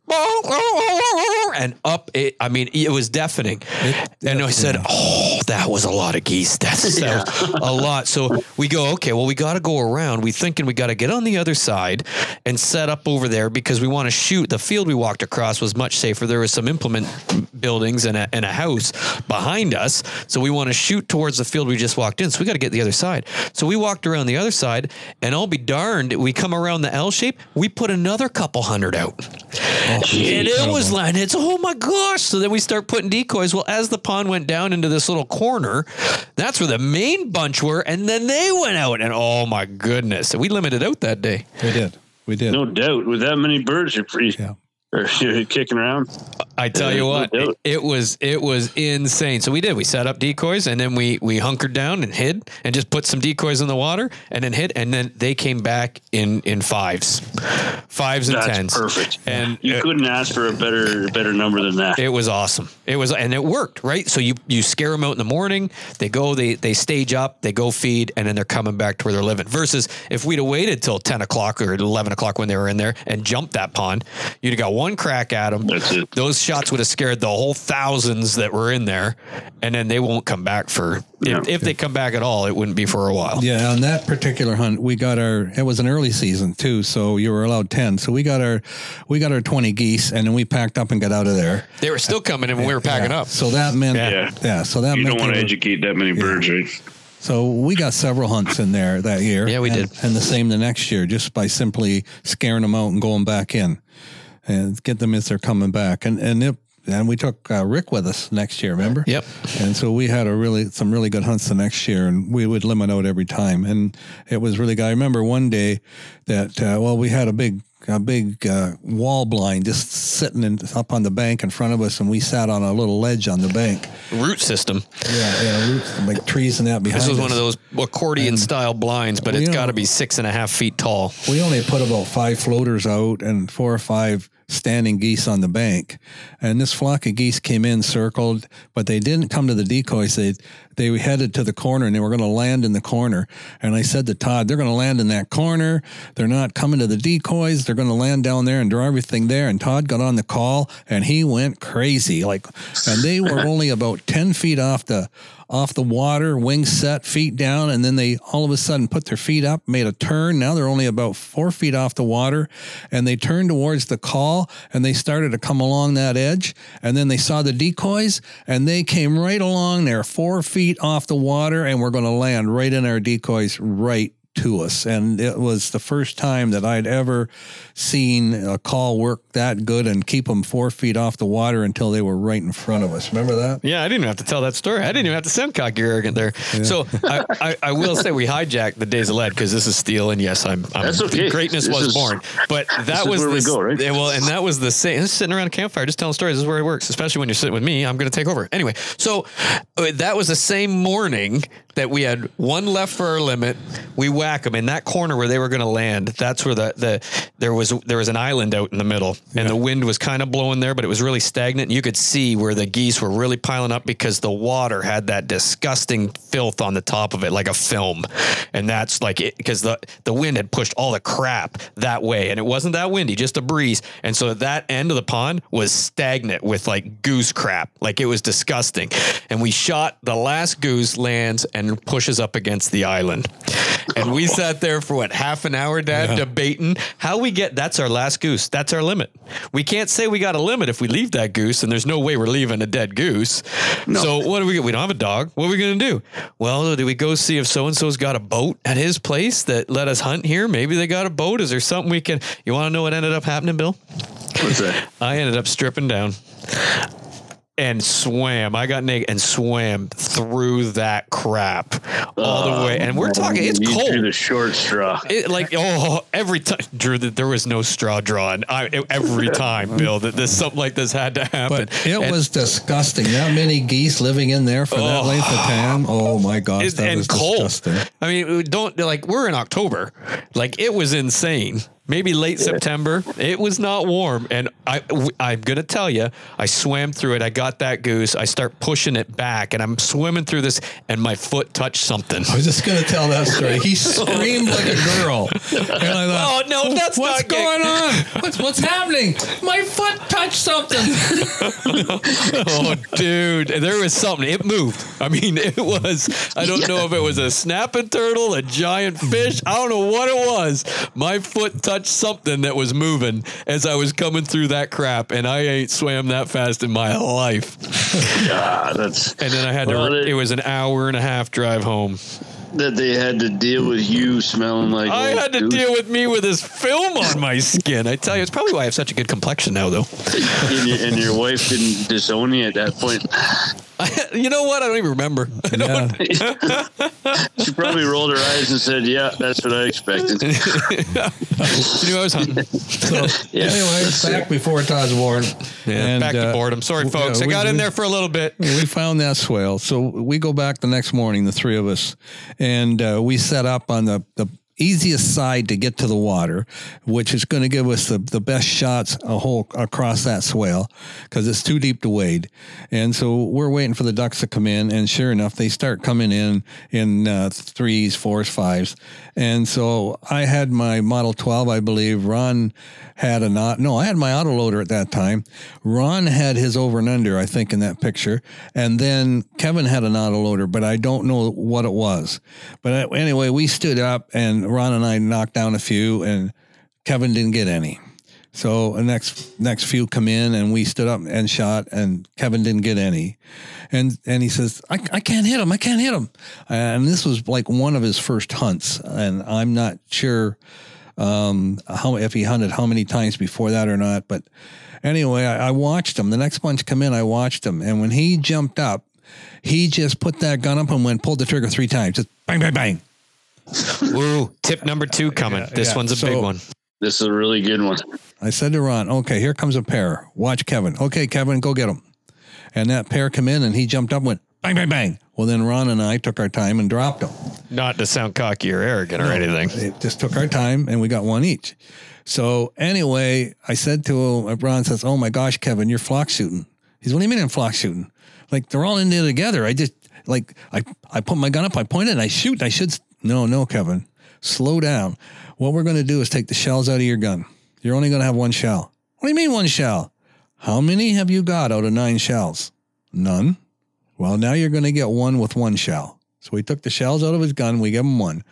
and up it, I mean, it was deafening. It, and I said, oh, that was a lot of geese. That's yeah. a lot. So we go, okay, well, we got to go around. We thinking we got to get on the other side and set up over there because we want to shoot. The field we walked across was much safer. There was some implement buildings and a, and a house behind us. So we want to shoot towards the field we just walked in. So we got to get the other side. So we walked around the other side, and I'll be darned, we come around the L shape. We put another couple hundred out. Oh, and it was like, it's, oh my gosh. So then we start putting decoys. Well, as the pond went down into this little corner, that's where the main bunch were. And then they went out, and oh my goodness. We limited out that day. We did. We did. No doubt. With that many birds, you're pretty. Yeah. Or you're kicking around. I tell you what, it, it was it was insane. So we did. We set up decoys, and then we we hunkered down and hid, and just put some decoys in the water, and then hid, and then they came back in, in fives, fives and That's tens. Perfect. And you it, couldn't ask for a better better number than that. It was awesome. It was, and it worked, right? So you you scare them out in the morning. They go, they they stage up, they go feed, and then they're coming back to where they're living. Versus if we'd have waited till ten o'clock or eleven o'clock when they were in there and jumped that pond, you'd have got one crack at them. That's it. Those shots would have scared the whole thousands that were in there, and then they won't come back for yeah. if, if they come back at all, it wouldn't be for a while. Yeah, on that particular hunt, we got our. It was an early season too, so you were allowed ten. So we got our, we got our twenty geese, and then we packed up and got out of there. They were still coming in when we were packing yeah. up. So that meant yeah, yeah so that you meant don't want to educate that many yeah. birds, right? So we got several hunts in there that year. Yeah, we and, did, and the same the next year, just by simply scaring them out and going back in. And get them as they're coming back, and and it, and we took uh, Rick with us next year. Remember? Yep. And so we had a really some really good hunts the next year, and we would limit out every time, and it was really good. I remember one day that uh, well, we had a big a big uh, wall blind just sitting in, up on the bank in front of us, and we sat on a little ledge on the bank. Root system. Yeah, yeah, roots, like trees and that behind. This was us. One of those accordion and, style blinds, but well, it's got to be six and a half feet tall. We only put about five floaters out and four or five standing geese on the bank, and this flock of geese came in, circled, but they didn't come to the decoys. They they headed to the corner, and they were going to land in the corner. And I said to Todd, "They're going to land in that corner. They're not coming to the decoys. They're going to land down there and draw everything there." And Todd got on the call, and he went crazy. Like, and they were only about ten feet off the off the water, wings set, feet down, and then they all of a sudden put their feet up, made a turn. Now they're only about four feet off the water, and they turned towards the call, and they started to come along that edge, and then they saw the decoys, and they came right along there, four feet off the water, and we're going to land right in our decoys right to us. And it was the first time that I'd ever seen a call work that good and keep them four feet off the water until they were right in front of us. Remember that? Yeah, I didn't even have to tell that story. I didn't even have to sound cocky or arrogant there. Yeah. So I, I, I will say we hijacked the Days of Lead because this is steel, and yes, I'm, I'm That's okay. Greatness this was is, born. But that was where the, we go, right? Well, and that was the same. Sitting around a campfire, just telling stories. This is where it works, especially when you're sitting with me. I'm going to take over anyway. So uh, that was the same morning that we had one left for our limit. We whack them in that corner where they were going to land. That's where the, the, there was, there was an island out in the middle, and yeah. the wind was kind of blowing there, but it was really stagnant. You could see where the geese were really piling up because the water had that disgusting filth on the top of it, like a film. And that's like it, because the, the wind had pushed all the crap that way, and it wasn't that windy, just a breeze. And so that end of the pond was stagnant with like goose crap. Like it was disgusting. And we shot the last goose, lands, and pushes up against the island. And we sat there for what, half an hour, Dad, yeah. debating how we get, that's our last goose. That's our limit. We can't say we got a limit if we leave that goose, and there's no way we're leaving a dead goose. No. So what do we, we don't have a dog. What are we going to do? Well, do we go see if so-and-so's got a boat at his place that let us hunt here? Maybe they got a boat. Is there something we can, you want to know what ended up happening, Bill? What's that? I ended up stripping down. and swam. I got naked and swam through that crap all uh, the way. And we're talking, it's cold. Drew the short straw. It, like, oh, every time, Drew, that there was no straw drawn. I, every time, Bill, that this something like this had to happen. But it and, was disgusting. That many geese living in there for oh, that length of time. Oh my gosh, it, that was cold. Disgusting. I mean, don't like we're in October. Like it was insane. Maybe late yeah. September. It was not warm. And I, I'm going to tell you, I swam through it. I got that goose. I start pushing it back and I'm swimming through this and my foot touched something. I was just going to tell that story. He screamed like a girl. And I thought, oh, no, that's what's not going good. on. What's, what's happening? My foot touched something. Oh, dude, there was something. It moved. I mean, it was, I don't yeah. know if it was a snapping turtle, a giant fish. I don't know what it was. My foot touched something that was moving as I was coming through that crap, and I ain't swam that fast in my life. Yeah, that's. And then I had well, to. It, it was an hour and a half drive home. That they had to deal with you smelling like. I had to goose. deal with me with this film on my skin. I tell you, it's probably why I have such a good complexion now, though. And, you, and your wife didn't disown you at that point. I, you know what? I don't even remember. I yeah. She probably rolled her eyes and said, "Yeah, that's what I expected." You knew I was hungry. So, yeah. Anyway, back before Todd's born. Yeah, and, back uh, to boredom. Sorry, folks. Yeah, we, I got in there for a little bit. We found that swale, so we go back the next morning, the three of us, and uh, we set up on the the. easiest side to get to the water, which is going to give us the, the best shots a whole across that swale because it's too deep to wade. And so we're waiting for the ducks to come in, and sure enough, they start coming in in uh, threes, fours, fives. And so I had my Model twelve, I believe. Ron had a not. No, I had my autoloader at that time. Ron had his over and under, I think, in that picture. And then Kevin had an autoloader, but I don't know what it was. But anyway, we stood up and Ron and I knocked down a few, and Kevin didn't get any. So the next next few come in, and we stood up and shot, and Kevin didn't get any. And and he says, I, I can't hit him. I can't hit him. And this was like one of his first hunts, and I'm not sure um, how if he hunted how many times before that or not. But anyway, I, I watched him. The next bunch come in, I watched him. And when he jumped up, he just put that gun up and went, pulled the trigger three times. Just bang, bang, bang. Ooh, tip number two coming. Yeah, this yeah. one's a so, big one. This is a really good one. I said to Ron, okay, here comes a pair. Watch Kevin. Okay, Kevin, go get him. And that pair come in, and he jumped up and went, bang, bang, bang. Well, then Ron and I took our time and dropped them. Not to sound cocky or arrogant no, or anything. It just took our time, and we got one each. So anyway, I said to him, Ron says, oh, my gosh, Kevin, you're flock shooting. He says, what do you mean I'm flock shooting? Like, they're all in there together. I just, like, I, I put my gun up, I point it, and I shoot. I should No, no, Kevin. Slow down. What we're going to do is take the shells out of your gun. You're only going to have one shell. What do you mean one shell? How many have you got out of nine shells? None. Well, now you're going to get one with one shell. So we took the shells out of his gun. We gave him one.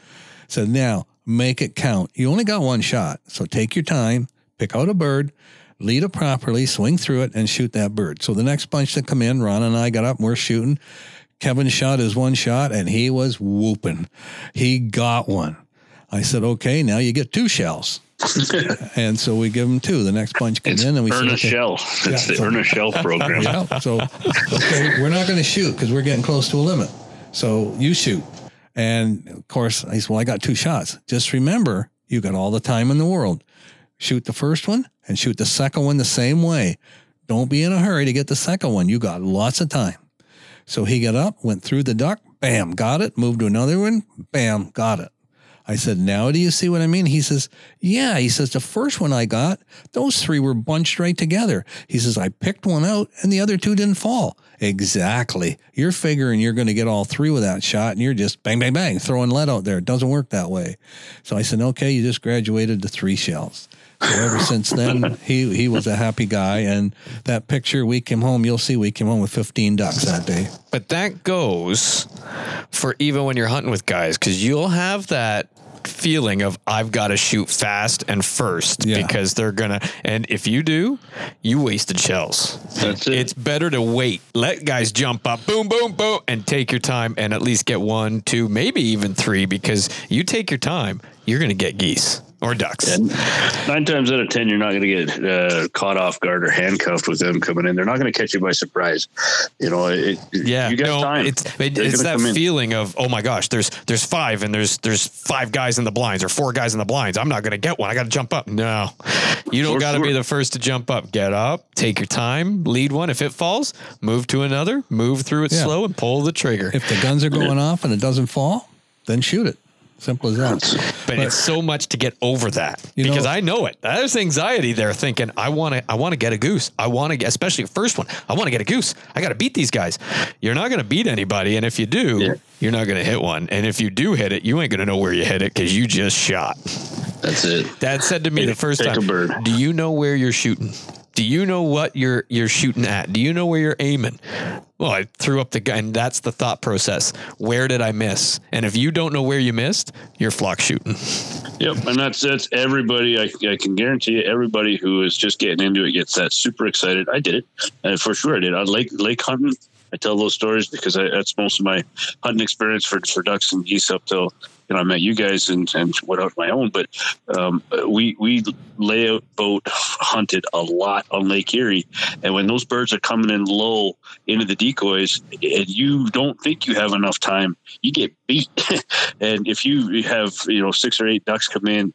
Said, now make it count. You only got one shot. So take your time, pick out a bird, lead it properly, swing through it, and shoot that bird. So the next bunch that come in, Ron and I got up and we're shooting. Kevin shot his one shot, and he was whooping. He got one. I said, okay, now you get two shells. And so we give him two. The next bunch comes in, and we earn a shell. It's the earn a shell program. Yeah, so okay, we're not going to shoot because we're getting close to a limit. So you shoot. And, of course, I said, well, I got two shots. Just remember, you got all the time in the world. Shoot the first one and shoot the second one the same way. Don't be in a hurry to get the second one. You got lots of time. So he got up, went through the duck, bam, got it, moved to another one, bam, got it. I said, now do you see what I mean? He says, yeah. He says, the first one I got, those three were bunched right together. He says, I picked one out and the other two didn't fall. Exactly. You're figuring you're going to get all three with that shot and you're just bang, bang, bang, throwing lead out there. It doesn't work that way. So I said, okay, you just graduated to three shells. So ever since then, he, he was a happy guy. And that picture, we came home, you'll see we came home with fifteen ducks that day. But that goes for even when you're hunting with guys, because you'll have that feeling of I've got to shoot fast and first yeah. because they're gonna, and if you do, you wasted shells. That's it. It's better to wait, let guys jump up, boom, boom, boom, and take your time and at least get one, two, maybe even three, because you take your time, you're gonna get geese. or ducks. And nine times out of ten, you're not going to get uh, caught off guard or handcuffed with them coming in. They're not going to catch you by surprise. You know, it, yeah, you got no, time. It's, it, it's that feeling of, oh my gosh, there's there's five and there's there's five guys in the blinds or four guys in the blinds. I'm not going to get one. I got to jump up. No, you don't got to sure. be the first to jump up. Get up, take your time, lead one. If it falls, move to another, move through it yeah. slow and pull the trigger. If the guns are going off and it doesn't fall, then shoot it. Simple as that. But, but it's so much to get over that, you know, because I know it. There's anxiety there thinking, I want to, I want to get a goose. I want to get, especially the first one, I want to get a goose. I got to beat these guys. You're not going to beat anybody. And if you do, yeah. you're not going to hit one. And if you do hit it, you ain't going to know where you hit it because you just shot. That's it. Dad said to me the first time, do you know where you're shooting? Do you know what you're you're shooting at? Do you know where you're aiming? Well, I threw up the gun, and that's the thought process. Where did I miss? And if you don't know where you missed, you're flock shooting. Yep, and that's that's everybody. I, I can guarantee you, everybody who is just getting into it gets that super excited. I did it, and for sure I did. I lake lake hunting. I tell those stories because I, that's most of my hunting experience for, for ducks and geese up till. You know, I met you guys and, and went out my own, but um, we we layout boat hunted a lot on Lake Erie. And when those birds are coming in low into the decoys and you don't think you have enough time, you get beat. And if you have, you know, six or eight ducks come in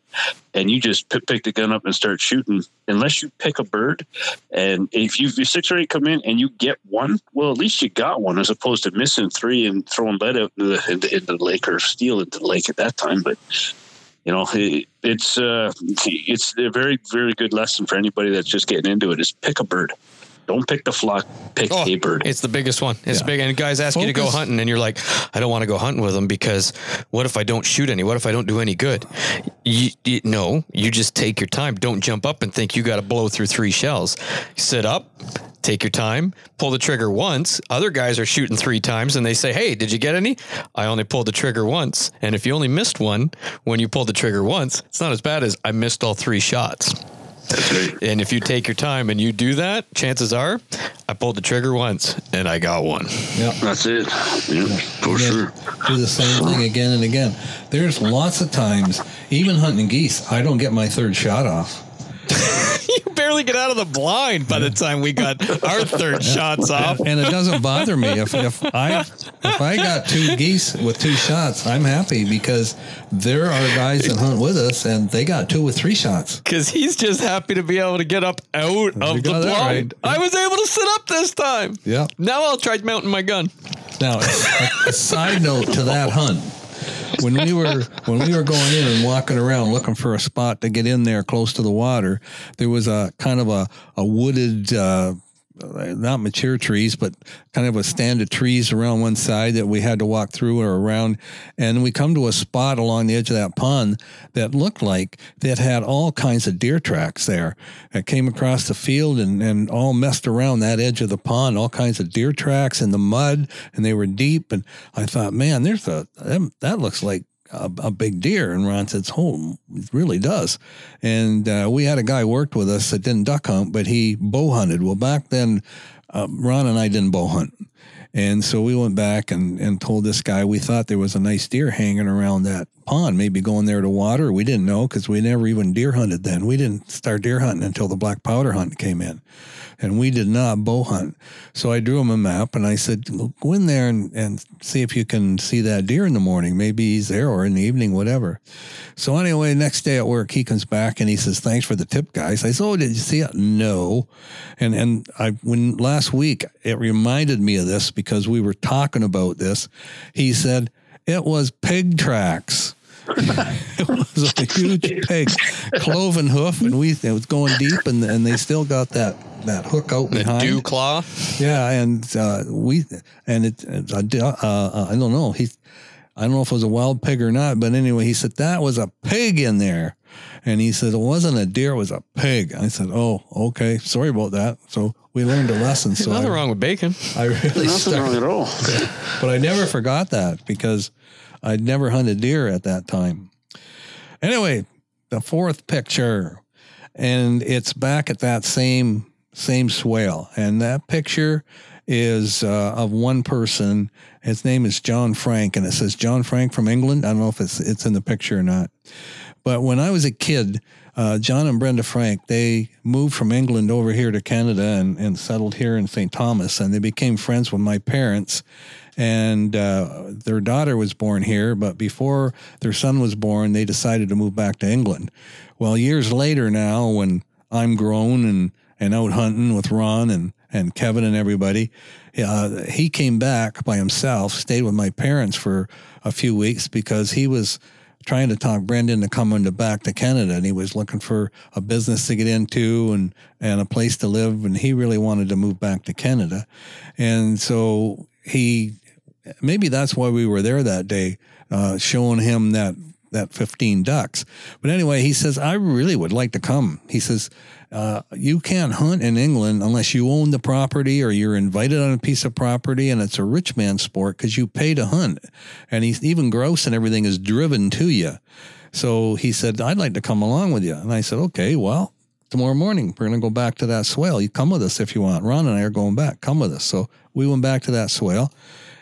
and you just pick, pick the gun up and start shooting, unless you pick a bird. And if you if six or eight come in and you get one, well, at least you got one as opposed to missing three and throwing lead out into the, into, into the lake or steel into the lake at that time. But you know, it, it's uh it's a very very good lesson for anybody that's just getting into it is pick a bird. Don't pick the flock, pick oh, a bird. It's the biggest one. It's yeah. big. And guys ask Focus. you to go hunting and you're like, I don't want to go hunting with them because what if I don't shoot any? What if I don't do any good? You, you, no, you just take your time. Don't jump up and think you got to blow through three shells. Sit up, take your time, pull the trigger once. Other guys are shooting three times and they say, hey, did you get any? I only pulled the trigger once. And if you only missed one when you pulled the trigger once, it's not as bad as I missed all three shots. And if you take your time and you do that, chances are I pulled the trigger once and I got one. Yep. That's it. Yeah, for sure. Do the same thing again and again. There's lots of times, even hunting geese, I don't get my third shot off. You barely get out of the blind by the time we got our third shots off. And it doesn't bother me. If, if I if I got two geese with two shots, I'm happy because there are guys that hunt with us and they got two with three shots. Because he's just happy to be able to get up out of you the blind. Right. I was able to sit up this time. Yeah. Now I'll try mounting my gun. Now, a, a side note to that hunt. When we were when we were going in and walking around looking for a spot to get in there close to the water, there was a kind of a, a wooded, uh, not mature trees, but kind of a stand of trees around one side that we had to walk through or around. And we come to a spot along the edge of that pond that looked like that had all kinds of deer tracks there. It came across the field and, and all messed around that edge of the pond, all kinds of deer tracks in the mud, and they were deep. And I thought, man, there's a, that looks like A, a big deer. And Ron says, oh, it really does. And uh, we had a guy worked with us that didn't duck hunt, but he bow hunted. Well, back then, uh, Ron and I didn't bow hunt. And so we went back and, and told this guy we thought there was a nice deer hanging around that pond, maybe going there to water. We didn't know because we never even deer hunted then. We didn't start deer hunting until the black powder hunt came in. And we did not bow hunt. So I drew him a map and I said, go in there and, and see if you can see that deer in the morning. Maybe he's there or in the evening, whatever. So anyway, next day at work, he comes back and he says, thanks for the tip, guys. I said, oh, did you see it? No. And and I when last week, it reminded me of this because we were talking about this. He said, it was pig tracks. It was a huge pig, cloven hoof, and we it was going deep, and and they still got that, that hook out the behind. The dew claw. Yeah, and uh, we and it. Uh, uh, I don't know. He, I don't know if it was a wild pig or not, but anyway, he said that was a pig in there, and he said it wasn't a deer, it was a pig. I said, oh, okay, sorry about that. So. We learned a lesson. So nothing I, wrong with bacon. I really nothing wrong at all. But I never forgot that because I'd never hunted deer at that time. Anyway, the fourth picture, and it's back at that same same swale. And that picture is uh, of one person. His name is John Frank, and it says John Frank from England. I don't know if it's it's in the picture or not. But when I was a kid, uh, John and Brenda Frank, they moved from England over here to Canada and, and settled here in Saint Thomas, and they became friends with my parents. And uh, their daughter was born here, but before their son was born, they decided to move back to England. Well, years later now, when I'm grown and, and out hunting with Ron and, and Kevin and everybody, uh, he came back by himself, stayed with my parents for a few weeks because he was trying to talk Brenda into coming to back to Canada, and he was looking for a business to get into and, and a place to live, and he really wanted to move back to Canada. And so he, maybe that's why we were there that day, uh, showing him that, that fifteen ducks. But anyway, he says, I really would like to come. He says, Uh, you can't hunt in England unless you own the property or you're invited on a piece of property, and it's a rich man's sport because you pay to hunt. And he's, even grouse and everything is driven to you. So he said, I'd like to come along with you. And I said, okay, well, tomorrow morning we're going to go back to that swale. You come with us if you want. Ron and I are going back. Come with us. So we went back to that swale,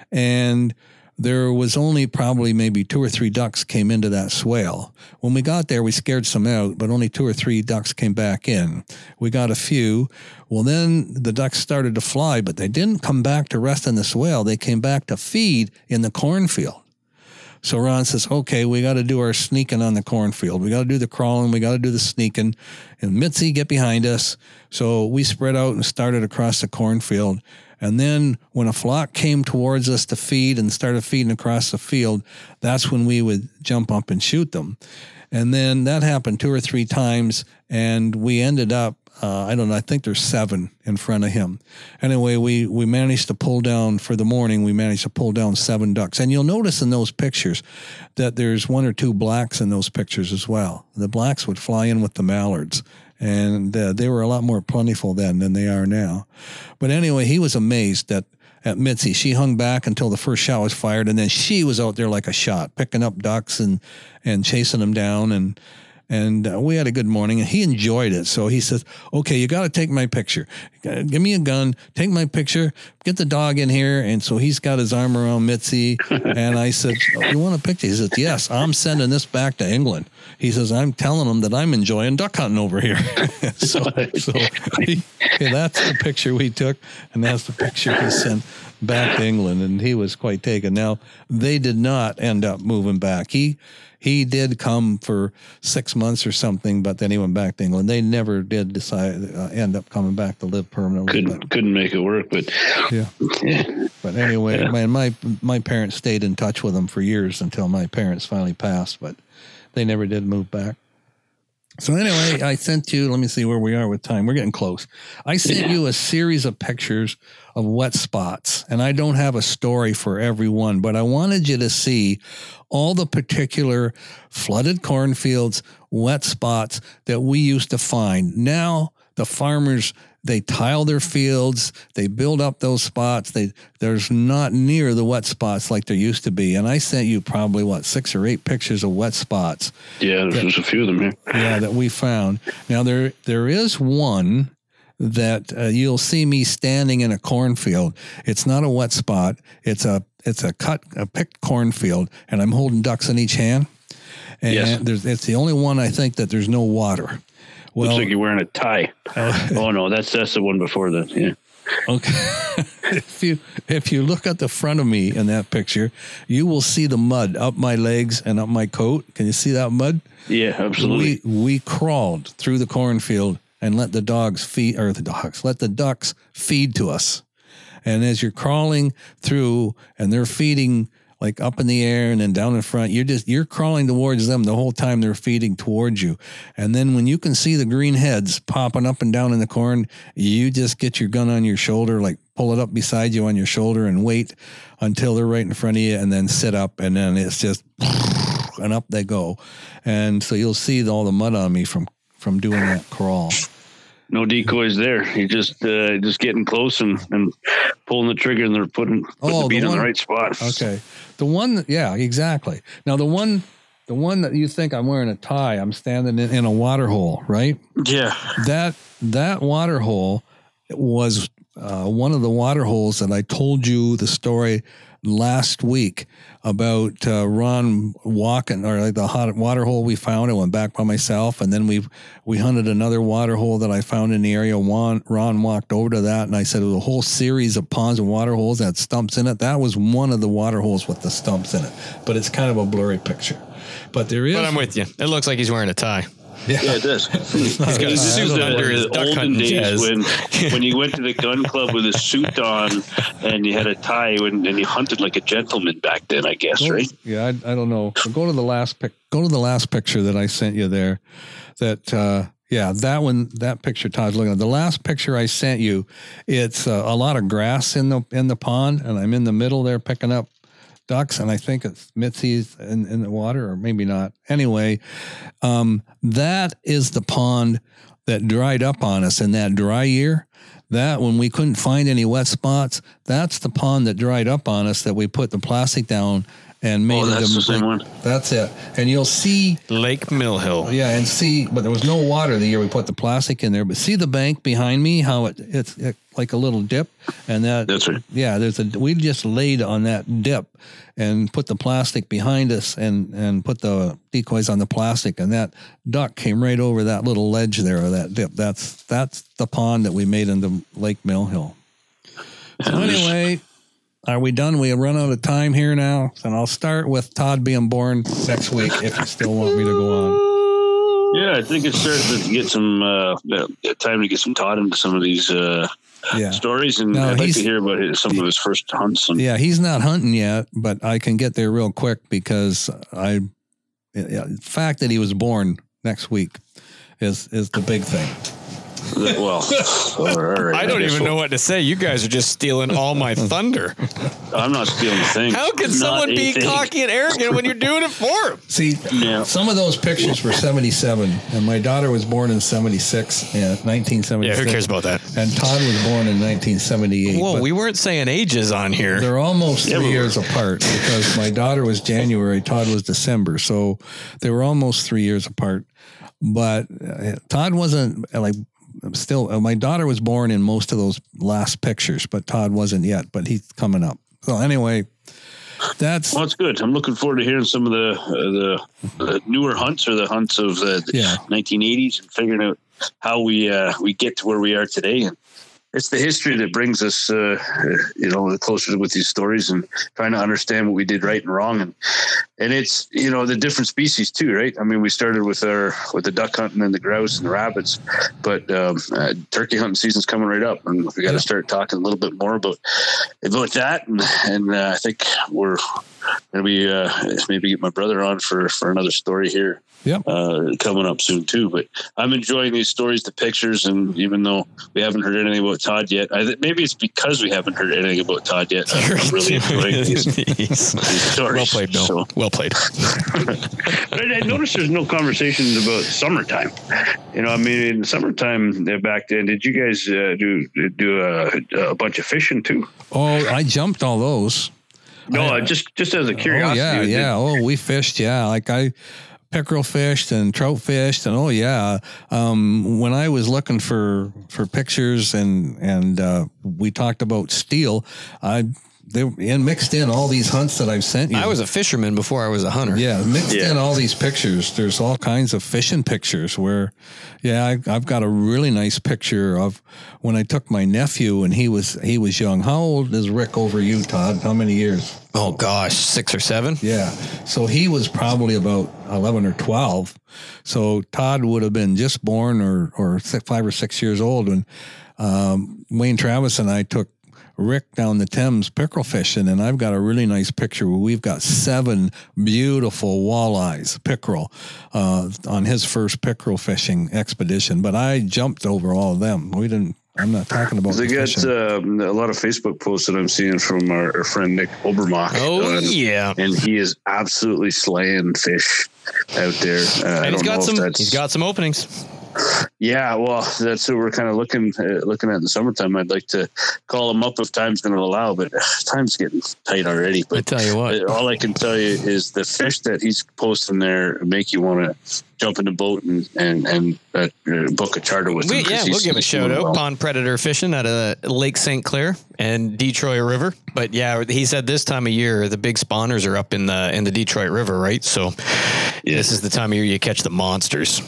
and there was only probably maybe two or three ducks came into that swale. When we got there, we scared some out, but only two or three ducks came back in. We got a few. Well, then the ducks started to fly, but they didn't come back to rest in the swale. They came back to feed in the cornfield. So Ron says, okay, we got to do our sneaking on the cornfield. We got to do the crawling. We got to do the sneaking. And Mitzi, get behind us. So we spread out and started across the cornfield. And then when a flock came towards us to feed and started feeding across the field, that's when we would jump up and shoot them. And then that happened two or three times, and we ended up, uh, I don't know, I think there's seven in front of him. Anyway, we, we managed to pull down, for the morning, we managed to pull down seven ducks. And you'll notice in those pictures that there's one or two blacks in those pictures as well. The blacks would fly in with the mallards. And uh, they were a lot more plentiful then than they are now. But anyway, he was amazed at, at Mitzi. She hung back until the first shot was fired, and then she was out there like a shot, picking up ducks and, and chasing them down. And and uh, we had a good morning, and he enjoyed it. So he says, okay, you got to take my picture. Give me a gun. Take my picture. Get the dog in here. And so he's got his arm around Mitzi, and I said, oh, you want a picture? He says, yes, I'm sending this back to England. He says, I'm telling them that I'm enjoying duck hunting over here. so so he, yeah, that's the picture we took, and that's the picture he sent back to England, and he was quite taken. Now, they did not end up moving back. He he did come for six months or something, but then he went back to England. They never did decide uh, end up coming back to live permanently. Couldn't, but, couldn't make it work, but yeah. yeah. But anyway, yeah. man, my my parents stayed in touch with him for years until my parents finally passed, but they never did move back. So anyway, I sent you, let me see where we are with time. We're getting close. I sent yeah. you a series of pictures of wet spots, and I don't have a story for every one, but I wanted you to see all the particular flooded cornfields, wet spots that we used to find. Now the farmers, they tile their fields, they build up those spots. They there's not near the wet spots like there used to be. And I sent you probably, what, six or eight pictures of wet spots. Yeah, there's that, just a few of them here. Yeah, that we found. Now, there there is one that uh, you'll see me standing in a cornfield. It's not a wet spot. It's a it's a cut, a picked cornfield, and I'm holding ducks in each hand. And yes. there's, it's the only one I think that there's no water. Well, looks like you're wearing a tie. Uh, oh, no, that's that's the one before that. Yeah. Okay. if you if you look at the front of me in that picture, you will see the mud up my legs and up my coat. Can you see that mud? Yeah, absolutely. We we crawled through the cornfield and let the dogs feed, or the dogs, let the ducks feed to us. And as you're crawling through and they're feeding like up in the air and then down in front, you're just, you're crawling towards them the whole time they're feeding towards you. And then when you can see the green heads popping up and down in the corn, you just get your gun on your shoulder, like pull it up beside you on your shoulder and wait until they're right in front of you and then sit up. And then it's just, and up they go. And so you'll see all the mud on me from, from doing that crawl. No decoys there. You're just uh, just getting close and, and pulling the trigger, and they're putting, putting oh, the bead the one, on the right spot. Okay, the one, yeah, exactly. Now the one, the one that you think I'm wearing a tie, I'm standing in, in a water hole, right? Yeah. That that water hole, was uh, one of the water holes that I told you the story last week about uh, Ron walking, or like the hot water hole we found. I went back by myself, and then we we hunted another water hole that I found in the area. Ron, Ron walked over to that, and I said it was a whole series of ponds and water holes that had stumps in it. That was one of the water holes with the stumps in it, but it's kind of a blurry picture. But there is. But I'm with you. It looks like he's wearing a tie. Yeah, yeah, it does. He's got a suit under his olden days when, when you went to the gun club with a suit on and you had a tie and, and you hunted like a gentleman back then, I guess, right? Yeah, I, I don't know. So go to the last pic. Go to the last picture that I sent you there. That uh, yeah, that one, that picture Todd's looking at. The last picture I sent you, it's uh, a lot of grass in the in the pond, and I'm in the middle there picking up ducks, and I think it's Mitzi's in, in the water, or maybe not. Anyway, um, that is the pond that dried up on us in that dry year. That when we couldn't find any wet spots, that's the pond that dried up on us that we put the plastic down and made. Oh, that's the same one. That's it. And you'll see Lake Millhill. Yeah, and see, but there was no water the year we put the plastic in there. But see the bank behind me, how it it's it, like a little dip, and that. That's right. Yeah, there's a. We just laid on that dip, and put the plastic behind us, and and put the decoys on the plastic, and that duck came right over that little ledge there, or that dip. That's that's the pond that we made into Lake Millhill. So anyway. Are we done? We have run out of time here now, and I'll start with Todd being born next week if you still want me to go on. Yeah, I think it's starting to get some uh, time to get some Todd into some of these uh, yeah. stories, and no, I'd like to hear about his, some of his first hunts. And- yeah, he's not hunting yet, but I can get there real quick because I, yeah, the fact that he was born next week is is the big thing. Well, all right, I don't I even we'll... know what to say. You guys are just stealing all my thunder. I'm not stealing things. How can someone be thing. cocky and arrogant when you're doing it for them? See, yeah. Some of those pictures were seventy-seven, and my daughter was born in seventy-six, yeah, nineteen seventy-six. Yeah, who cares about that? And Todd was born in nineteen seventy-eight. Well, we weren't saying ages on here. They're almost yeah, three we years apart because my daughter was January, Todd was December, so they were almost three years apart. But uh, Todd wasn't like. I'm still, my daughter was born in most of those last pictures, but Todd wasn't yet, but he's coming up. So anyway, that's, well, that's good. I'm looking forward to hearing some of the, uh, the, the newer hunts or the hunts of the, the yeah. nineteen eighties and figuring out how we, uh, we get to where we are today. And it's the history that brings us, uh, you know, closer with these stories and trying to understand what we did right and wrong. And, and it's, you know, the different species too, right? I mean, we started with our, with the duck hunting and the grouse and the rabbits, but, um, uh, turkey hunting season's coming right up. And we got to start talking a little bit more about, about that. And, and uh, I think we're going to be, uh, maybe get my brother on for, for another story here. Yep. Uh, coming up soon too, but I'm enjoying these stories, the pictures, and even though we haven't heard anything about Todd yet, I th- maybe it's because we haven't heard anything about Todd yet. I'm, I'm really enjoying these, these stories. Well played, Bill. So. Well played. I noticed there's no conversations about summertime. You know, I mean, in the summertime back then, did you guys uh, do do a, a bunch of fishing too? Oh, I jumped all those. No, I, uh, just just as a curiosity. Oh, yeah, yeah. Oh, we fished. Yeah, like I. Pickerel fished and trout fished and oh yeah, um, when I was looking for, for pictures and and uh, we talked about steel, I they and mixed in all these hunts that I've sent you. I was a fisherman before I was a hunter. Yeah, mixed yeah. in all these pictures. There's all kinds of fishing pictures where, yeah, I, I've got a really nice picture of when I took my nephew and he was he was young. How old is Rick over you, Todd? How many years? Oh gosh, six or seven. Yeah. So he was probably about eleven or twelve. So Todd would have been just born or, or six, five or six years old. And um, Wayne Travis and I took Rick down the Thames pickerel fishing. And I've got a really nice picture where we've got seven beautiful walleyes pickerel uh, on his first pickerel fishing expedition. But I jumped over all of them. We didn't. I'm not talking about. They got um, a lot of Facebook posts that I'm seeing from our, our friend Nick Obermach. Oh and, yeah, and he is absolutely slaying fish out there. Uh, and I don't he's got know some. He's got some openings. Yeah, well, that's what we're kind of looking uh, looking at in the summertime. I'd like to call them up if time's going to allow, but uh, time's getting tight already. But I tell you what, all I can tell you is the fish that he's posting there make you want to jump in the boat and and and uh, book a charter with we, him. Yeah, we'll give a shout out. Well. Pond Predator Fishing out of Lake Saint Clair and Detroit River. But yeah, he said this time of year the big spawners are up in the in the Detroit River, right? So yeah. This is the time of year you catch the monsters.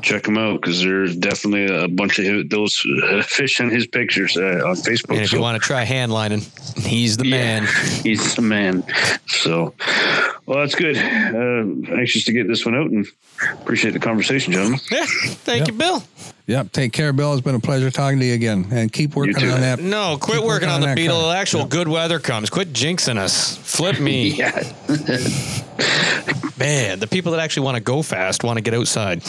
Check them out because there's definitely a bunch of those fish in his pictures uh, on Facebook. And if so. you want to try hand lining, he's the yeah, man. He's the man. So, well, that's good. Uh, anxious to get this one out and appreciate the conversation, gentlemen. Yeah, thank yep. you, Bill. Yep, take care, Bill. It's been a pleasure talking to you again, and keep working on that. No, quit working, working on, on the Beetle. Car. Actual yep. good weather comes. Quit jinxing us. Flip me. Yeah. Man, the people that actually want to go fast want to get outside.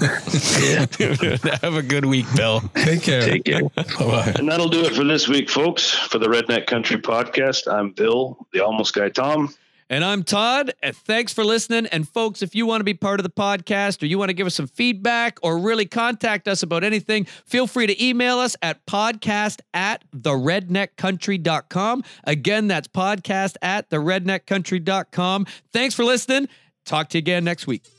Have a good week, Bill. Take care. Take care. Bye-bye. And that'll do it for this week, folks. For the Redneck Country Podcast, I'm Bill, the Almost Guy Tom. And I'm Todd. And thanks for listening. And folks, if you want to be part of the podcast or you want to give us some feedback or really contact us about anything, feel free to email us at podcast at theredneckcountry.com. Again, that's podcast at theredneckcountry.com. Thanks for listening. Talk to you again next week.